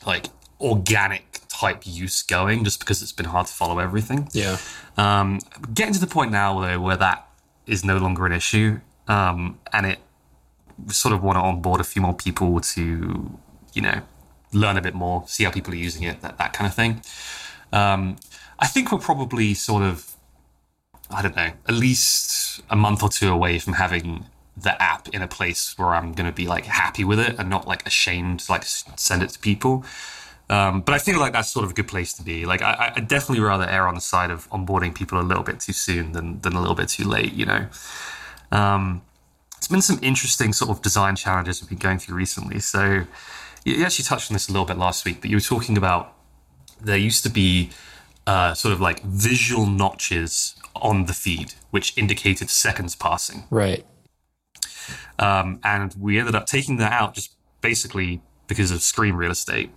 like organic type use going just because it's been hard to follow everything. Yeah. Getting to the point now though where that is no longer an issue, and it sort of want to onboard a few more people to, you know, learn a bit more, see how people are using it, that kind of thing. I think we're probably sort of, I don't know, at least a month or two away from having the app in a place where I'm going to be like happy with it and not like ashamed to like send it to people. But I think like that's sort of a good place to be. Like I definitely rather err on the side of onboarding people a little bit too soon than a little bit too late, you know. It's been some interesting sort of design challenges we've been going through recently. So you actually touched on this a little bit last week, but you were talking about there used to be sort of like visual notches on the feed, which indicated seconds passing. Right. And we ended up taking that out just basically because of screen real estate.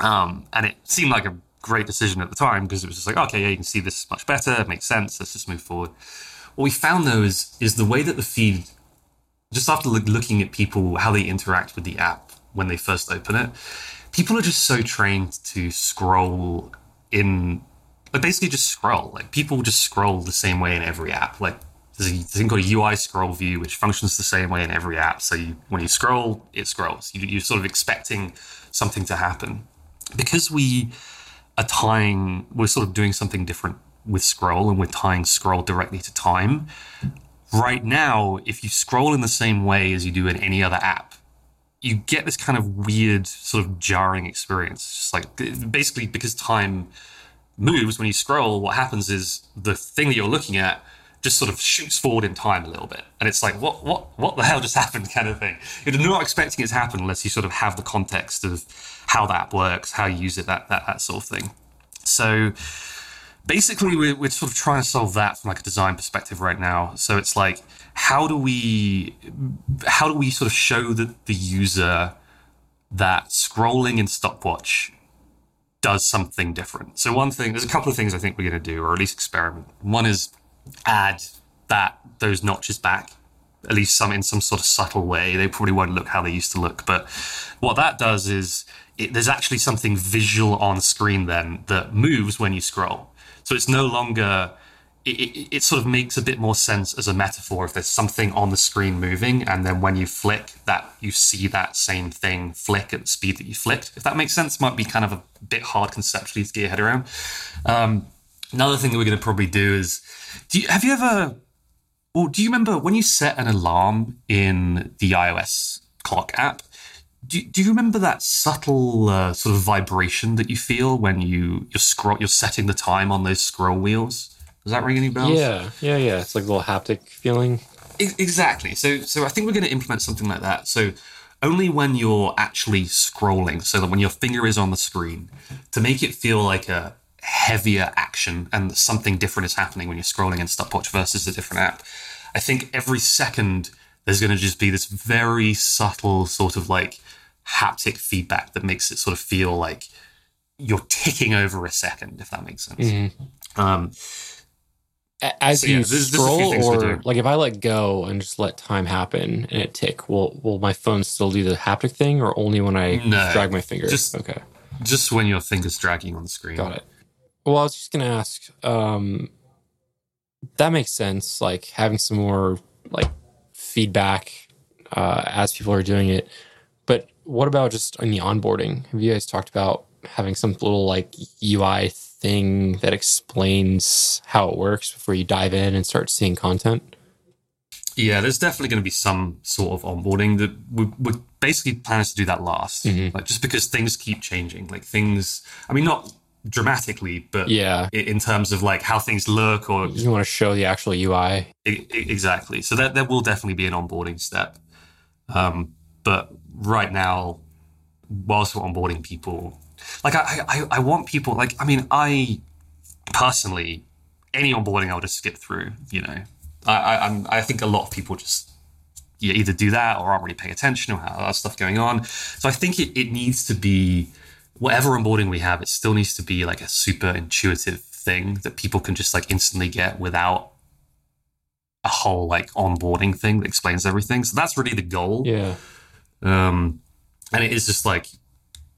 And it seemed like a great decision at the time because it was just like, okay, yeah, you can see this much better. It makes sense. Let's just move forward. What we found though is the way that the feed, just after looking at people, how they interact with the app when they first open it, people are just so trained to scroll in, like basically just scroll. Like people just scroll the same way in every app. Like there's a thing called a UI scroll view, which functions the same way in every app. So when you scroll, it scrolls. You're sort of expecting something to happen. Because we're sort of doing something different with scroll, and we're tying scroll directly to time. Right now, if you scroll in the same way as you do in any other app, you get this kind of weird sort of jarring experience. It's just like basically because time moves when you scroll, what happens is the thing that you're looking at just sort of shoots forward in time a little bit. And it's like, what the hell just happened kind of thing. You're not expecting it to happen unless you sort of have the context of how the app works, how you use it, that sort of thing. So basically, we're sort of trying to solve that from like a design perspective right now. So it's like, how do we sort of show the user that scrolling in Stopwatch does something different? So one thing, there's a couple of things I think we're going to do, or at least experiment. One is add those notches back, at least in some sort of subtle way. They probably won't look how they used to look, but what that does is there's actually something visual on screen then that moves when you scroll. So it's no longer, it sort of makes a bit more sense as a metaphor if there's something on the screen moving, and then when you flick that, you see that same thing flick at the speed that you flicked. If that makes sense, might be kind of a bit hard conceptually to get your head around. Another thing that we're going to probably do is, do you remember when you set an alarm in the iOS clock app? Do you remember that subtle sort of vibration that you feel when you're setting the time on those scroll wheels? Does that ring any bells? Yeah. It's like a little haptic feeling. Exactly. So I think we're going to implement something like that. So only when you're actually scrolling, so that when your finger is on the screen, to make it feel like a heavier action and something different is happening when you're scrolling in Stopwatch versus a different app. I think every second there's going to just be this very subtle sort of like haptic feedback that makes it sort of feel like you're ticking over a second, if that makes sense. Mm-hmm. As you scroll, like if I let go and just let time happen and it tick, will my phone still do the haptic thing, or only when I drag my fingers? Just when your finger's dragging on the screen. Got it. Well, I was just going to ask, that makes sense, like having some more like feedback as people are doing it. But what about just in the onboarding? Have you guys talked about having some little like UI thing that explains how it works before you dive in and start seeing content? Yeah, there's definitely going to be some sort of onboarding that we're basically planning to do that last. Mm-hmm. Like just because things keep changing, like things, I mean, not dramatically, but yeah, in terms of like how things look, or you want to show the actual UI. Exactly. So there will definitely be an onboarding step. But right now, whilst we're onboarding people, like I want people, like, I mean, I personally, any onboarding I would just skip through, you know. I think a lot of people just either do that or aren't really paying attention or have that stuff going on. So I think it needs to be, whatever onboarding we have, it still needs to be like a super intuitive thing that people can just like instantly get without a whole like onboarding thing that explains everything. So that's really the goal. Yeah. And it is just like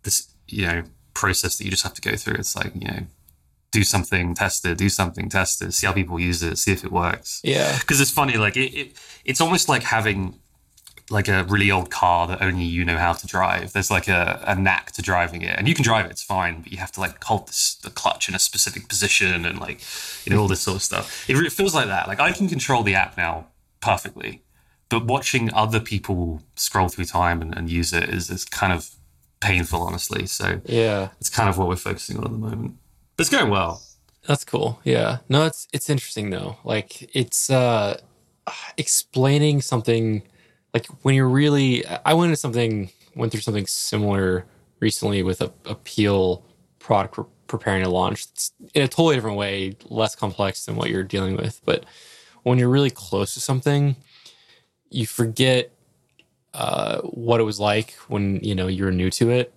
this, you know, process that you just have to go through. It's like, you know, do something, test it, see how people use it, see if it works. Yeah. Because it's funny, like it's almost like having like a really old car that only you know how to drive. There's like a knack to driving it, and you can drive it, it's fine, but you have to like hold the clutch in a specific position and like, you know, all this sort of stuff. It feels like that. Like I can control the app now perfectly, but watching other people scroll through time and use it is kind of painful, honestly. So yeah, it's kind of what we're focusing on at the moment. But it's going well. That's cool. Yeah. No, it's interesting though. Like it's explaining something. Like when you're really, I went through something similar recently with a Peel product preparing to launch. It's in a totally different way, less complex than what you're dealing with. But when you're really close to something, you forget what it was like when, you know, you're new to it,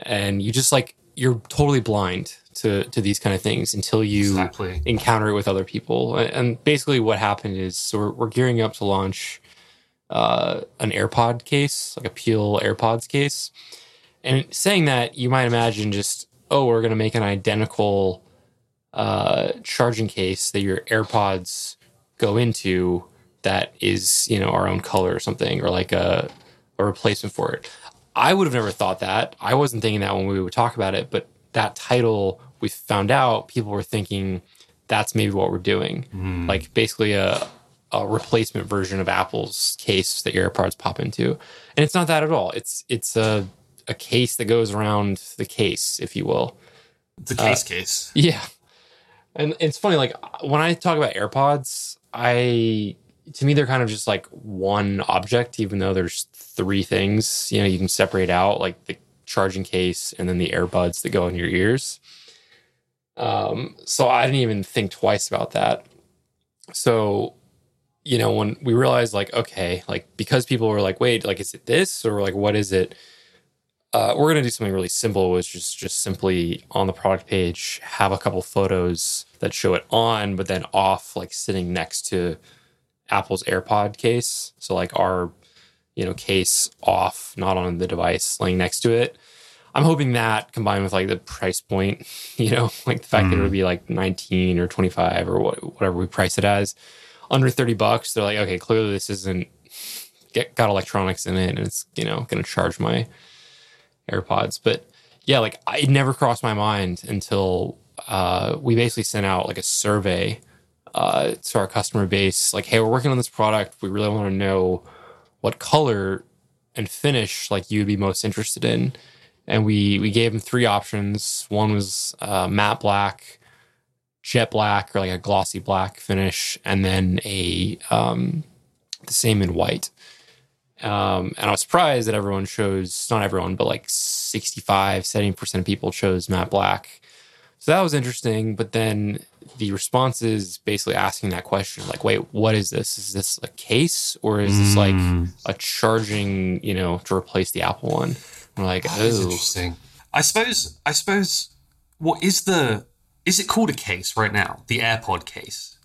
and you just like, you're totally blind to these kind of things until you encounter it with other people. And basically what happened is, so we're gearing up to launch an AirPod case, like a Peel AirPods case. And saying that, you might imagine just, oh, we're going to make an identical charging case that your AirPods go into that is, you know, our own color or something, or like a replacement for it. I would have never thought that. I wasn't thinking that when we would talk about it, but that title, we found out people were thinking that's maybe what we're doing. Mm. Like basically a replacement version of Apple's case that your AirPods pop into. And it's not that at all. It's a case that goes around the case, if you will. The case. Yeah. And it's funny, like when I talk about AirPods, to me, they're kind of just like one object, even though there's three things, you know, you can separate out, like the charging case and then the AirBuds that go in your ears. So I didn't even think twice about that. So, you know, when we realized, like, okay, like, because people were like, wait, like, is it this? Or, like, what is it? We're going to do something really simple, which is just simply on the product page, have a couple photos that show it on, but then off, like, sitting next to Apple's AirPod case. So, like, our, you know, case off, not on the device, laying next to it. I'm hoping that, combined with, like, the price point, you know, like, the fact that it would be, like, 19 or 25 or whatever we price it as, under $30, they're like, okay, clearly this isn't got electronics in it, and it's, you know, going to charge my AirPods. But yeah, like it never crossed my mind until we basically sent out like a survey to our customer base, like, hey, we're working on this product. We really want to know what color and finish like you'd be most interested in. And we gave them three options. One was matte black, jet black, or like a glossy black finish, and then a the same in white. And I was surprised that everyone chose, not everyone, but like 65, 70% of people chose matte black. So that was interesting. But then the responses basically asking that question, like, wait, what is this? Is this a case, or is this like a charging, you know, to replace the Apple one? We're like, oh, that's interesting. I suppose. What is the? Is it called a case right now? The AirPod case.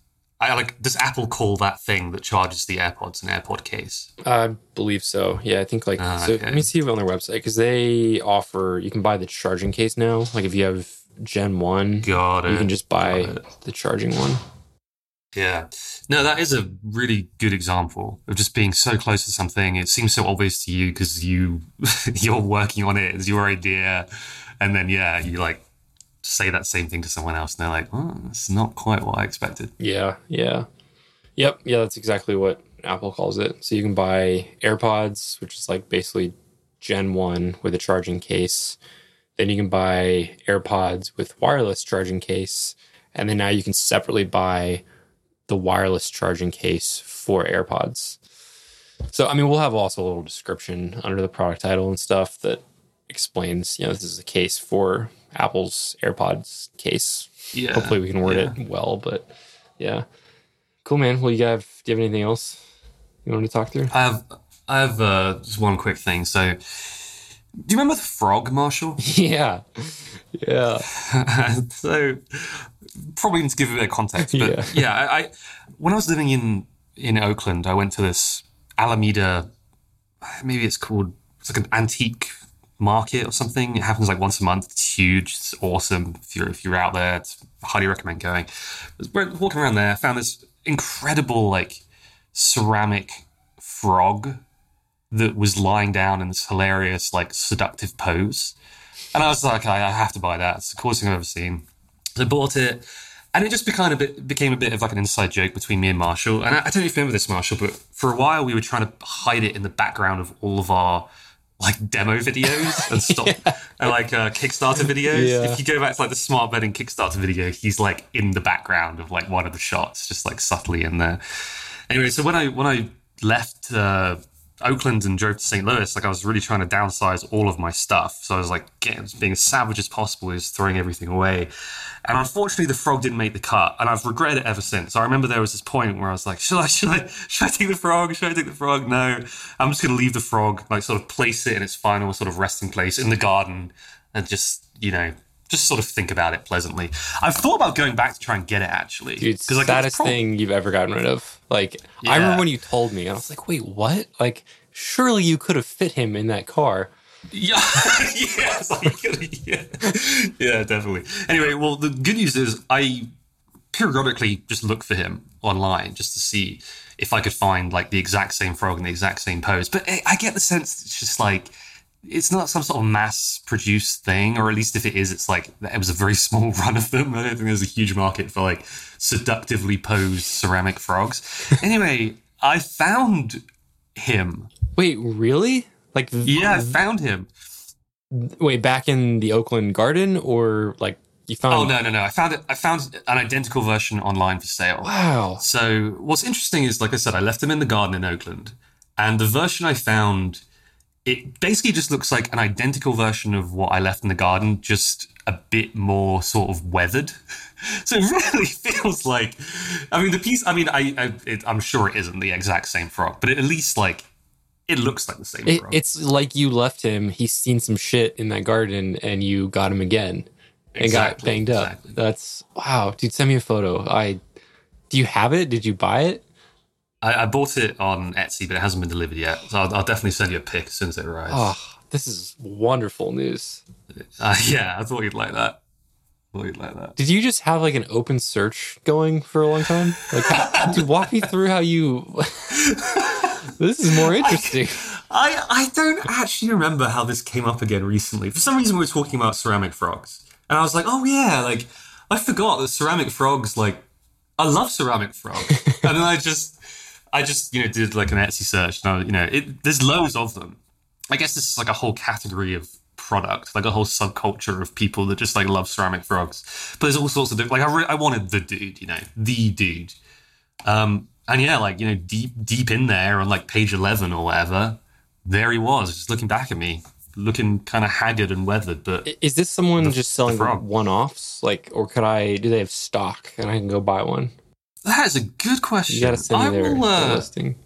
Does Apple call that thing that charges the AirPods an AirPod case? I believe so. Yeah, I think okay. Let me see on their website, because they offer, you can buy the charging case now. Like if you have Gen 1, you can just buy the charging one. Yeah. No, that is a really good example of just being so close to something. It seems so obvious to you because you're working on it. It's your idea. And then, yeah, you say that same thing to someone else, and they're like, "Oh, that's not quite what I expected." Yeah, that's exactly what Apple calls it. So you can buy AirPods, which is basically Gen 1 with a charging case. Then you can buy AirPods with wireless charging case, and then now you can separately buy the wireless charging case for AirPods. So we'll have also a little description under the product title and stuff that explains, this is a case for Apple's AirPods case. Yeah. Hopefully we can word it well, but yeah. Cool, man. Well, do you have anything else you want to talk through? I have just one quick thing. So, do you remember the frog, Marshall? Yeah. So, probably need to give a bit of context, but I when I was living in Oakland, I went to this Alameda, maybe it's an antique market or something. It happens once a month. It's huge. It's awesome. If you're out there, I highly recommend going. We're walking around there, found this incredible ceramic frog that was lying down in this hilarious seductive pose, and I was like, I have to buy that. It's the coolest thing I've ever seen. So I bought it, and it just became a bit of an inside joke between me and Marshall. And I don't know if you remember this, Marshall, but for a while we were trying to hide it in the background of all of our demo videos and stop and Kickstarter videos. Yeah. If you go back to the smart bedding Kickstarter video, he's in the background of one of the shots, just subtly in there. Anyway, so when I left Oakland and drove to St. Louis, I was really trying to downsize all of my stuff. So I was being as savage as possible, is throwing everything away. And unfortunately, the frog didn't make the cut, and I've regretted it ever since. So I remember there was this point where I was like, should I take the frog? Should I take the frog? No, I'm just going to leave the frog, place it in its final resting place in the garden and just think about it pleasantly. I've thought about going back to try and get it, actually. Dude, it's the saddest thing you've ever gotten rid of. I remember when you told me, I was like, wait, what? Surely you could have fit him in that car. Yeah, yeah, definitely. Anyway, well, the good news is I periodically just look for him online just to see if I could find, the exact same frog in the exact same pose. But I get the sense it's just, it's not some sort of mass-produced thing, or at least if it is, it's it was a very small run of them. I don't think there's a huge market for seductively posed ceramic frogs. Anyway, I found him. Wait, really? I found him. Wait, back in the Oakland garden, or you found? Oh no! I found it. I found an identical version online for sale. Wow! So what's interesting is, I said, I left him in the garden in Oakland, and the version I found, it basically just looks like an identical version of what I left in the garden, just a bit more sort of weathered. So it really feels the piece, I'm sure it isn't the exact same frog, but it at least it looks like the same frog. It's you left him, he's seen some shit in that garden, and you got him again and got banged up. Exactly. That's, wow. Dude, send me a photo. Do you have it? Did you buy it? I bought it on Etsy, but it hasn't been delivered yet. So I'll definitely send you a pic as soon as it arrives. Oh, this is wonderful news. I thought you'd like that. Did you just have an open search going for a long time? Dude, walk me through how you... This is more interesting. I don't actually remember how this came up again recently. For some reason, we were talking about ceramic frogs. And I was like, oh, yeah, I forgot that ceramic frogs, I love ceramic frogs. And then I just did an Etsy search, and there's loads of them. I guess this is a whole category of product, a whole subculture of people that just love ceramic frogs. But there's all sorts of different, I wanted the dude, the dude. And yeah, deep in there on page 11 or whatever, there he was, just looking back at me, looking kind of haggard and weathered. But is this someone just selling one-offs? Or do they have stock and I can go buy one? That is a good question. You gotta send me their listing.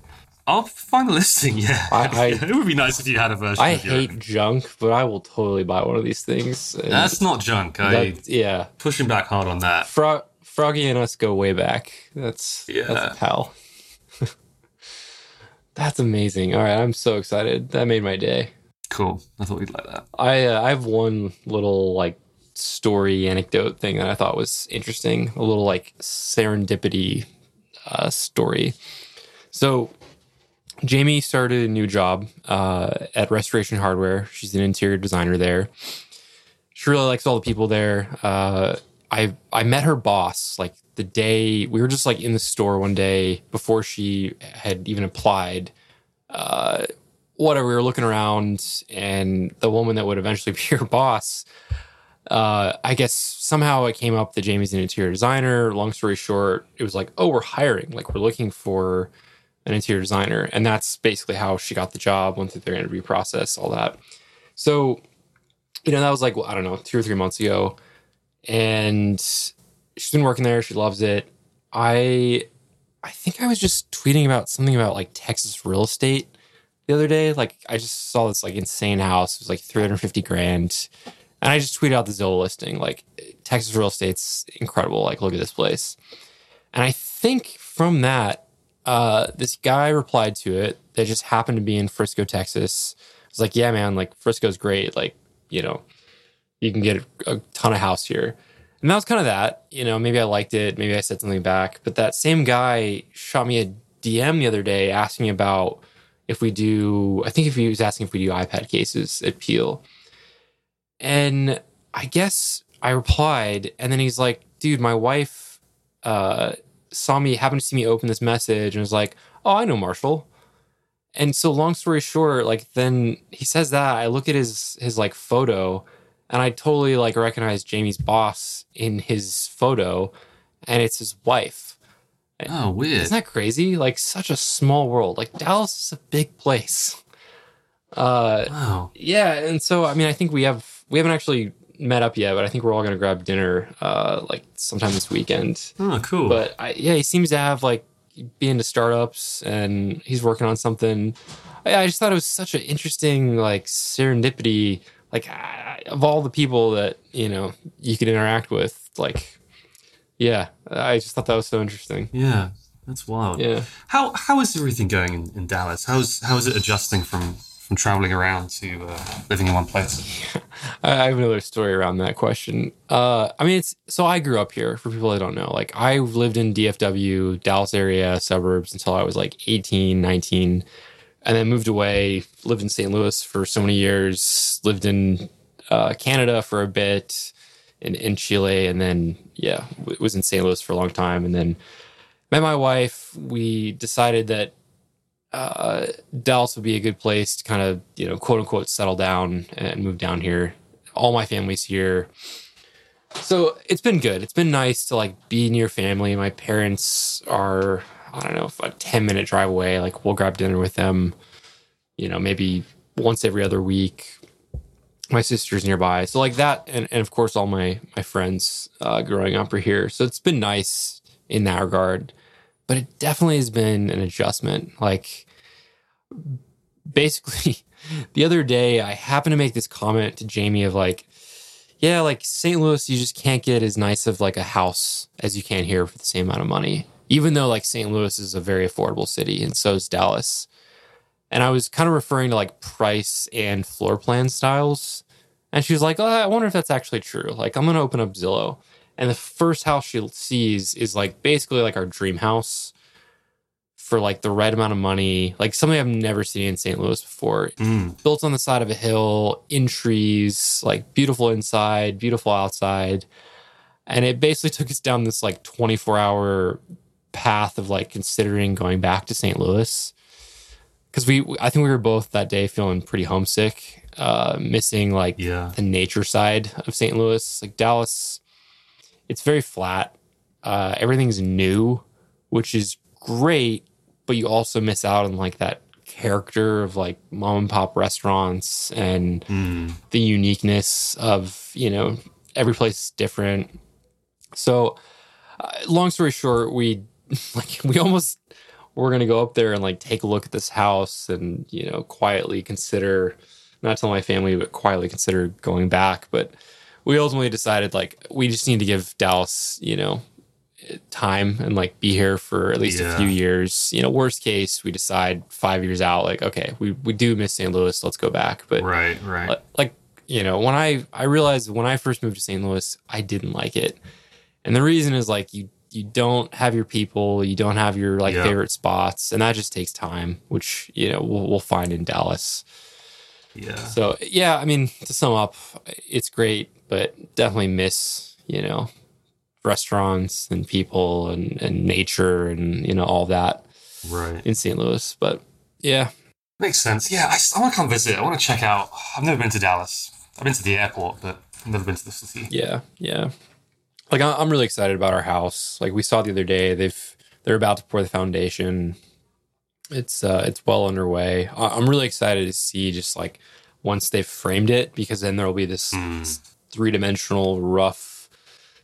I'll find a listing, yeah. It would be nice if you had a version of your hate own. Junk, but I will totally buy one of these things. That's not junk. Yeah. Pushing back hard on that. Froggy and us go way back. That's a pal. That's amazing. All right, I'm so excited. That made my day. Cool. I thought we'd like that. I have one little, story anecdote thing that I thought was interesting. A little, serendipity story. So Jamie started a new job at Restoration Hardware. She's an interior designer there. She really likes all the people there. I met her boss the day we were just in the store one day before she had even applied. We were looking around, and the woman that would eventually be her boss, I guess somehow it came up that Jamie's an interior designer. Long story short, it was we're hiring. We're looking for an interior designer. And that's basically how she got the job, went through their interview process, all that. So, that was 2 or 3 months ago. And she's been working there. She loves it. I think I was just tweeting about something about Texas real estate the other day. I just saw this insane house. It was $350,000. And I just tweeted out the Zillow listing. Texas real estate's incredible. Look at this place. And I think from that, this guy replied to it that just happened to be in Frisco, Texas. I was yeah, man, Frisco's great. You can get a ton of house here. And that was kind of that. Maybe I liked it. Maybe I said something back. But that same guy shot me a DM the other day asking about if we do, I think if he was asking if we do iPad cases at Peel. And I guess I replied. And then he's dude, my wife, happened to see me open this message and was oh, I know Marshall. And so long story short, then he says that I look at his photo and I totally recognize Jamie's boss in his photo and it's his wife. Oh, weird. Isn't that crazy? Such a small world. Dallas is a big place. Wow. Yeah. And so, I think we haven't actually met up yet, but I think we're all going to grab dinner sometime this weekend. Oh, cool. But he seems to have be into startups and he's working on something. I just thought it was such an interesting serendipity of all the people that you could interact with. I just thought that was so interesting. Yeah, that's wild. Yeah. How is everything going in Dallas? How is it adjusting from traveling around to living in one place? I have another story around that question. I grew up here, for people that don't know. I lived in DFW, Dallas area, suburbs, until I was 18, 19, and then moved away, lived in St. Louis for so many years, lived in Canada for a bit, in Chile, and then, was in St. Louis for a long time, and then met my wife. We decided that Dallas would be a good place to kind of, quote unquote, settle down and move down here. All my family's here. So it's been good. It's been nice to be near family. My parents are, I don't know, a 10-minute drive away. We'll grab dinner with them, maybe once every other week. My sister's nearby. So that, and of course all my friends growing up are here. So it's been nice in that regard. But it definitely has been an adjustment. Basically, the other day, I happened to make this comment to Jamie of St. Louis, you just can't get as nice of a house as you can here for the same amount of money. Even though St. Louis is a very affordable city, and so is Dallas. And I was kind of referring to price and floor plan styles. And she was like, oh, I wonder if that's actually true. I'm going to open up Zillow. And the first house she sees is basically our dream house for the right amount of money. Something I've never seen in St. Louis before. Mm. Built on the side of a hill, in trees, beautiful inside, beautiful outside. And it basically took us down this 24-hour path of considering going back to St. Louis. Because I think we were both that day feeling pretty homesick, missing the nature side of St. Louis. Dallas, it's very flat. Everything's new, which is great, but you also miss out on that character of mom and pop restaurants and the uniqueness of, every place is different. So long story short, we almost we're going to go up there and like take a look at this house and, you know, quietly consider, not tell my family, but quietly consider going back. But we ultimately decided like we just need to give Dallas, you know, time and like be here for at least a few years. You know, worst case, we decide 5 years out, like, okay, we do miss St. Louis, let's go back. But right. Like, you know, when I realized when I first moved to St. Louis, I didn't like it. And the reason is like you don't have your people, you don't have your like favorite spots, and that just takes time, which, you know, we'll find in Dallas. Yeah. So, yeah, I mean, to sum up, it's great, but definitely miss, you know, restaurants and people and nature and, you know, all that in St. Louis. But, yeah. Makes sense. Yeah, I want to come visit. I want to check out. I've never been to Dallas. I've been to the airport, but I've never been to the city. Yeah, yeah. Like, I'm really excited about our house. Like, we saw the other day, they're about to pour the foundation. It's well underway. I'm really excited to see just like once they've framed it, because then there'll be this three-dimensional rough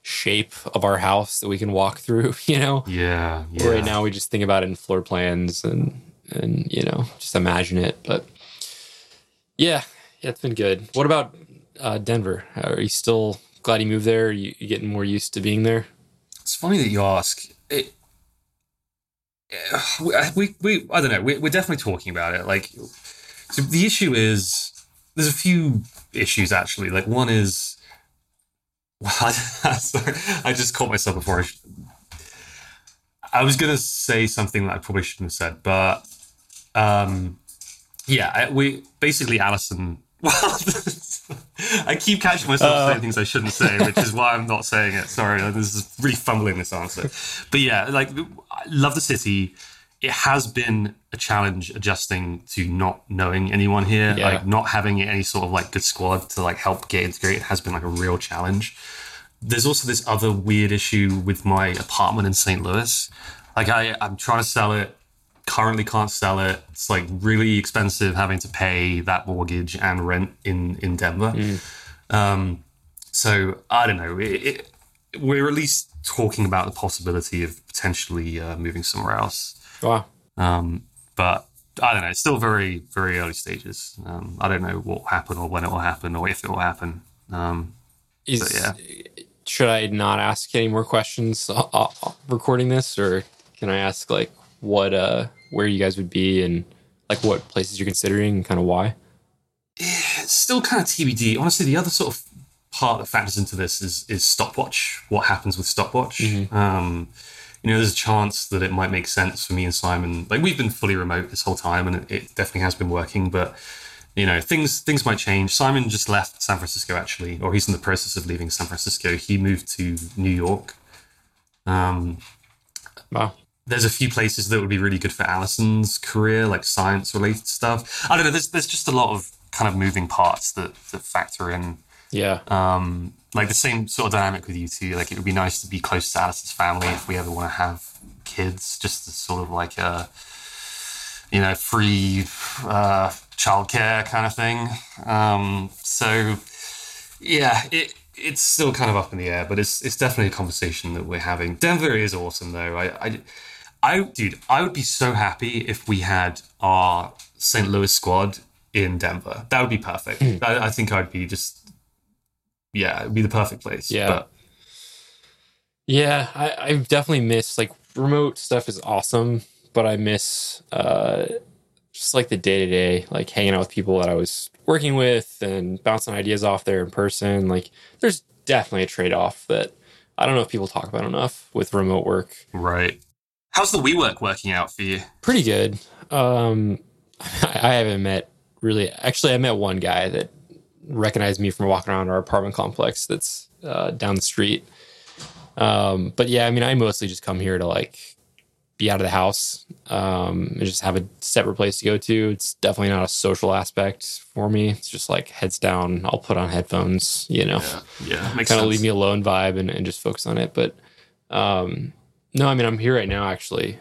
shape of our house that we can walk through, you know? Yeah, yeah. Right now we just think about it in floor plans and you know, just imagine it. But yeah, it's been good. What about Denver? Are you still glad you moved there? Are you getting more used to being there? It's funny that you ask. We I don't know. We're definitely talking about it. Like, so the issue is there's a few issues actually. Like, one is, well, sorry, I just caught myself before. I was gonna say something that I probably shouldn't have said, but we basically Allison. Well, I keep catching myself saying things I shouldn't say, which is why I'm not saying it. Sorry, this is really fumbling this answer. But yeah, like, I love the city. It has been a challenge adjusting to not knowing anyone here. Yeah. Like, not having any sort of like good squad to like help get integrated has been like a real challenge. There's also this other weird issue with my apartment in St. Louis. Like, I'm trying to sell it. Currently can't sell it. It's like really expensive having to pay that mortgage and rent in Denver. So I don't know. We're at least talking about the possibility of potentially moving somewhere else. Wow. But I don't know. It's still very, very early stages. I don't know what will happen or when it will happen or if it will happen. Should I not ask any more questions recording this, or can I ask like what where you guys would be and like what places you're considering and kind of why? It's still kind of TBD. Honestly, the other sort of part that factors into this is Stopwatch. What happens with Stopwatch? Mm-hmm. You know, there's a chance that it might make sense for me and Simon. Like, we've been fully remote this whole time, and it definitely has been working. But you know, things might change. Simon just left San Francisco actually, or he's in the process of leaving San Francisco. He moved to New York. Wow. There's a few places that would be really good for Allison's career, like science-related stuff. I don't know. There's just a lot of kind of moving parts that factor in. Yeah. Like the same sort of dynamic with you two. Like, it would be nice to be close to Allison's family if we ever want to have kids, just as sort of like a, you know, free childcare kind of thing. So yeah, it's still kind of up in the air, but it's definitely a conversation that we're having. Denver is awesome though. I would be so happy if we had our St. Louis squad in Denver. That would be perfect. I think I'd be just, yeah, it'd be the perfect place. Yeah. But. Yeah, I've definitely missed, like, remote stuff is awesome, but I miss just like the day-to-day, like hanging out with people that I was working with and bouncing ideas off there in person. Like, there's definitely a trade-off that I don't know if people talk about enough with remote work. Right. How's the WeWork working out for you? Pretty good. I haven't met really... Actually, I met one guy that recognized me from walking around our apartment complex that's down the street. But yeah, I mean, I mostly just come here to like be out of the house and just have a separate place to go to. It's definitely not a social aspect for me. It's just like heads down, I'll put on headphones, you know. Yeah. Kind of leave me alone vibe and just focus on it. But... no, I mean, I'm here right now, actually.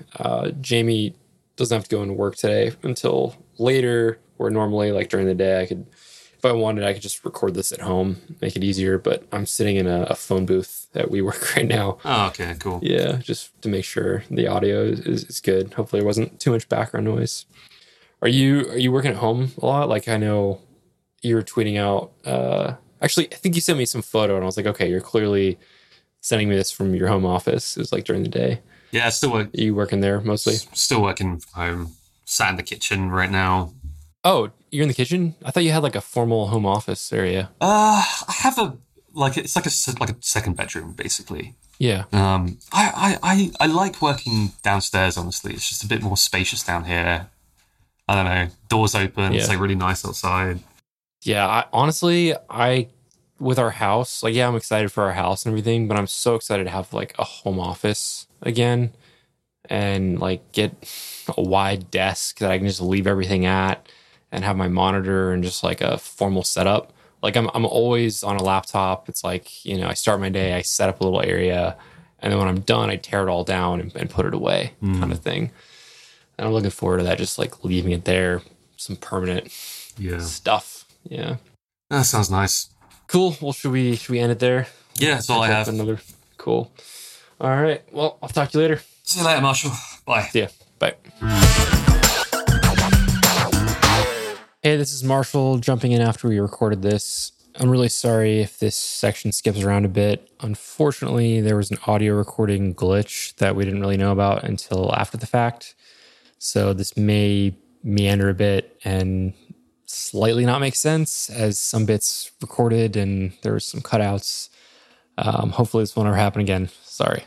Jamie doesn't have to go into work today until later, where normally, like, during the day, I could If I wanted, I could just record this at home, make it easier. But I'm sitting in a phone booth at WeWork right now. Oh, okay, cool. Yeah, just to make sure the audio is good. Hopefully, there wasn't too much background noise. Are you working at home a lot? Like, I know you were tweeting out. Actually, I think you sent me some photo, and I was like, okay, you're clearly sending me this from your home office. It was like during the day. Yeah, I still work. Are you working there mostly? Still working from home. Sat in the kitchen right now. Oh, you're in the kitchen? I thought you had like a formal home office area. I have a it's like a second bedroom basically. Yeah. I like working downstairs. Honestly, it's just a bit more spacious down here. I don't know. Doors open. Yeah. It's like really nice outside. Yeah. Honestly, with our house, like, yeah, I'm excited for our house and everything, but I'm so excited to have like a home office again and like get a wide desk that I can just leave everything at and have my monitor and just like a formal setup. Like I'm always on a laptop. It's like, you know, I start my day, I set up a little area, and then when I'm done, I tear it all down and put it away kind of thing. And I'm looking forward to that, just like leaving it there, some permanent stuff. Yeah. That sounds nice. Cool. Well, should we end it there? Yeah, that's all I have. Another cool. All right. Well, I'll talk to you later. See you later, Marshall. Bye. See ya. Bye. Hey, this is Marshall jumping in after we recorded this. I'm really sorry if this section skips around a bit. Unfortunately, there was an audio recording glitch that we didn't really know about until after the fact. So this may meander a bit and slightly not make sense, as some bits recorded and there was some cutouts. Hopefully this won't ever happen again. Sorry.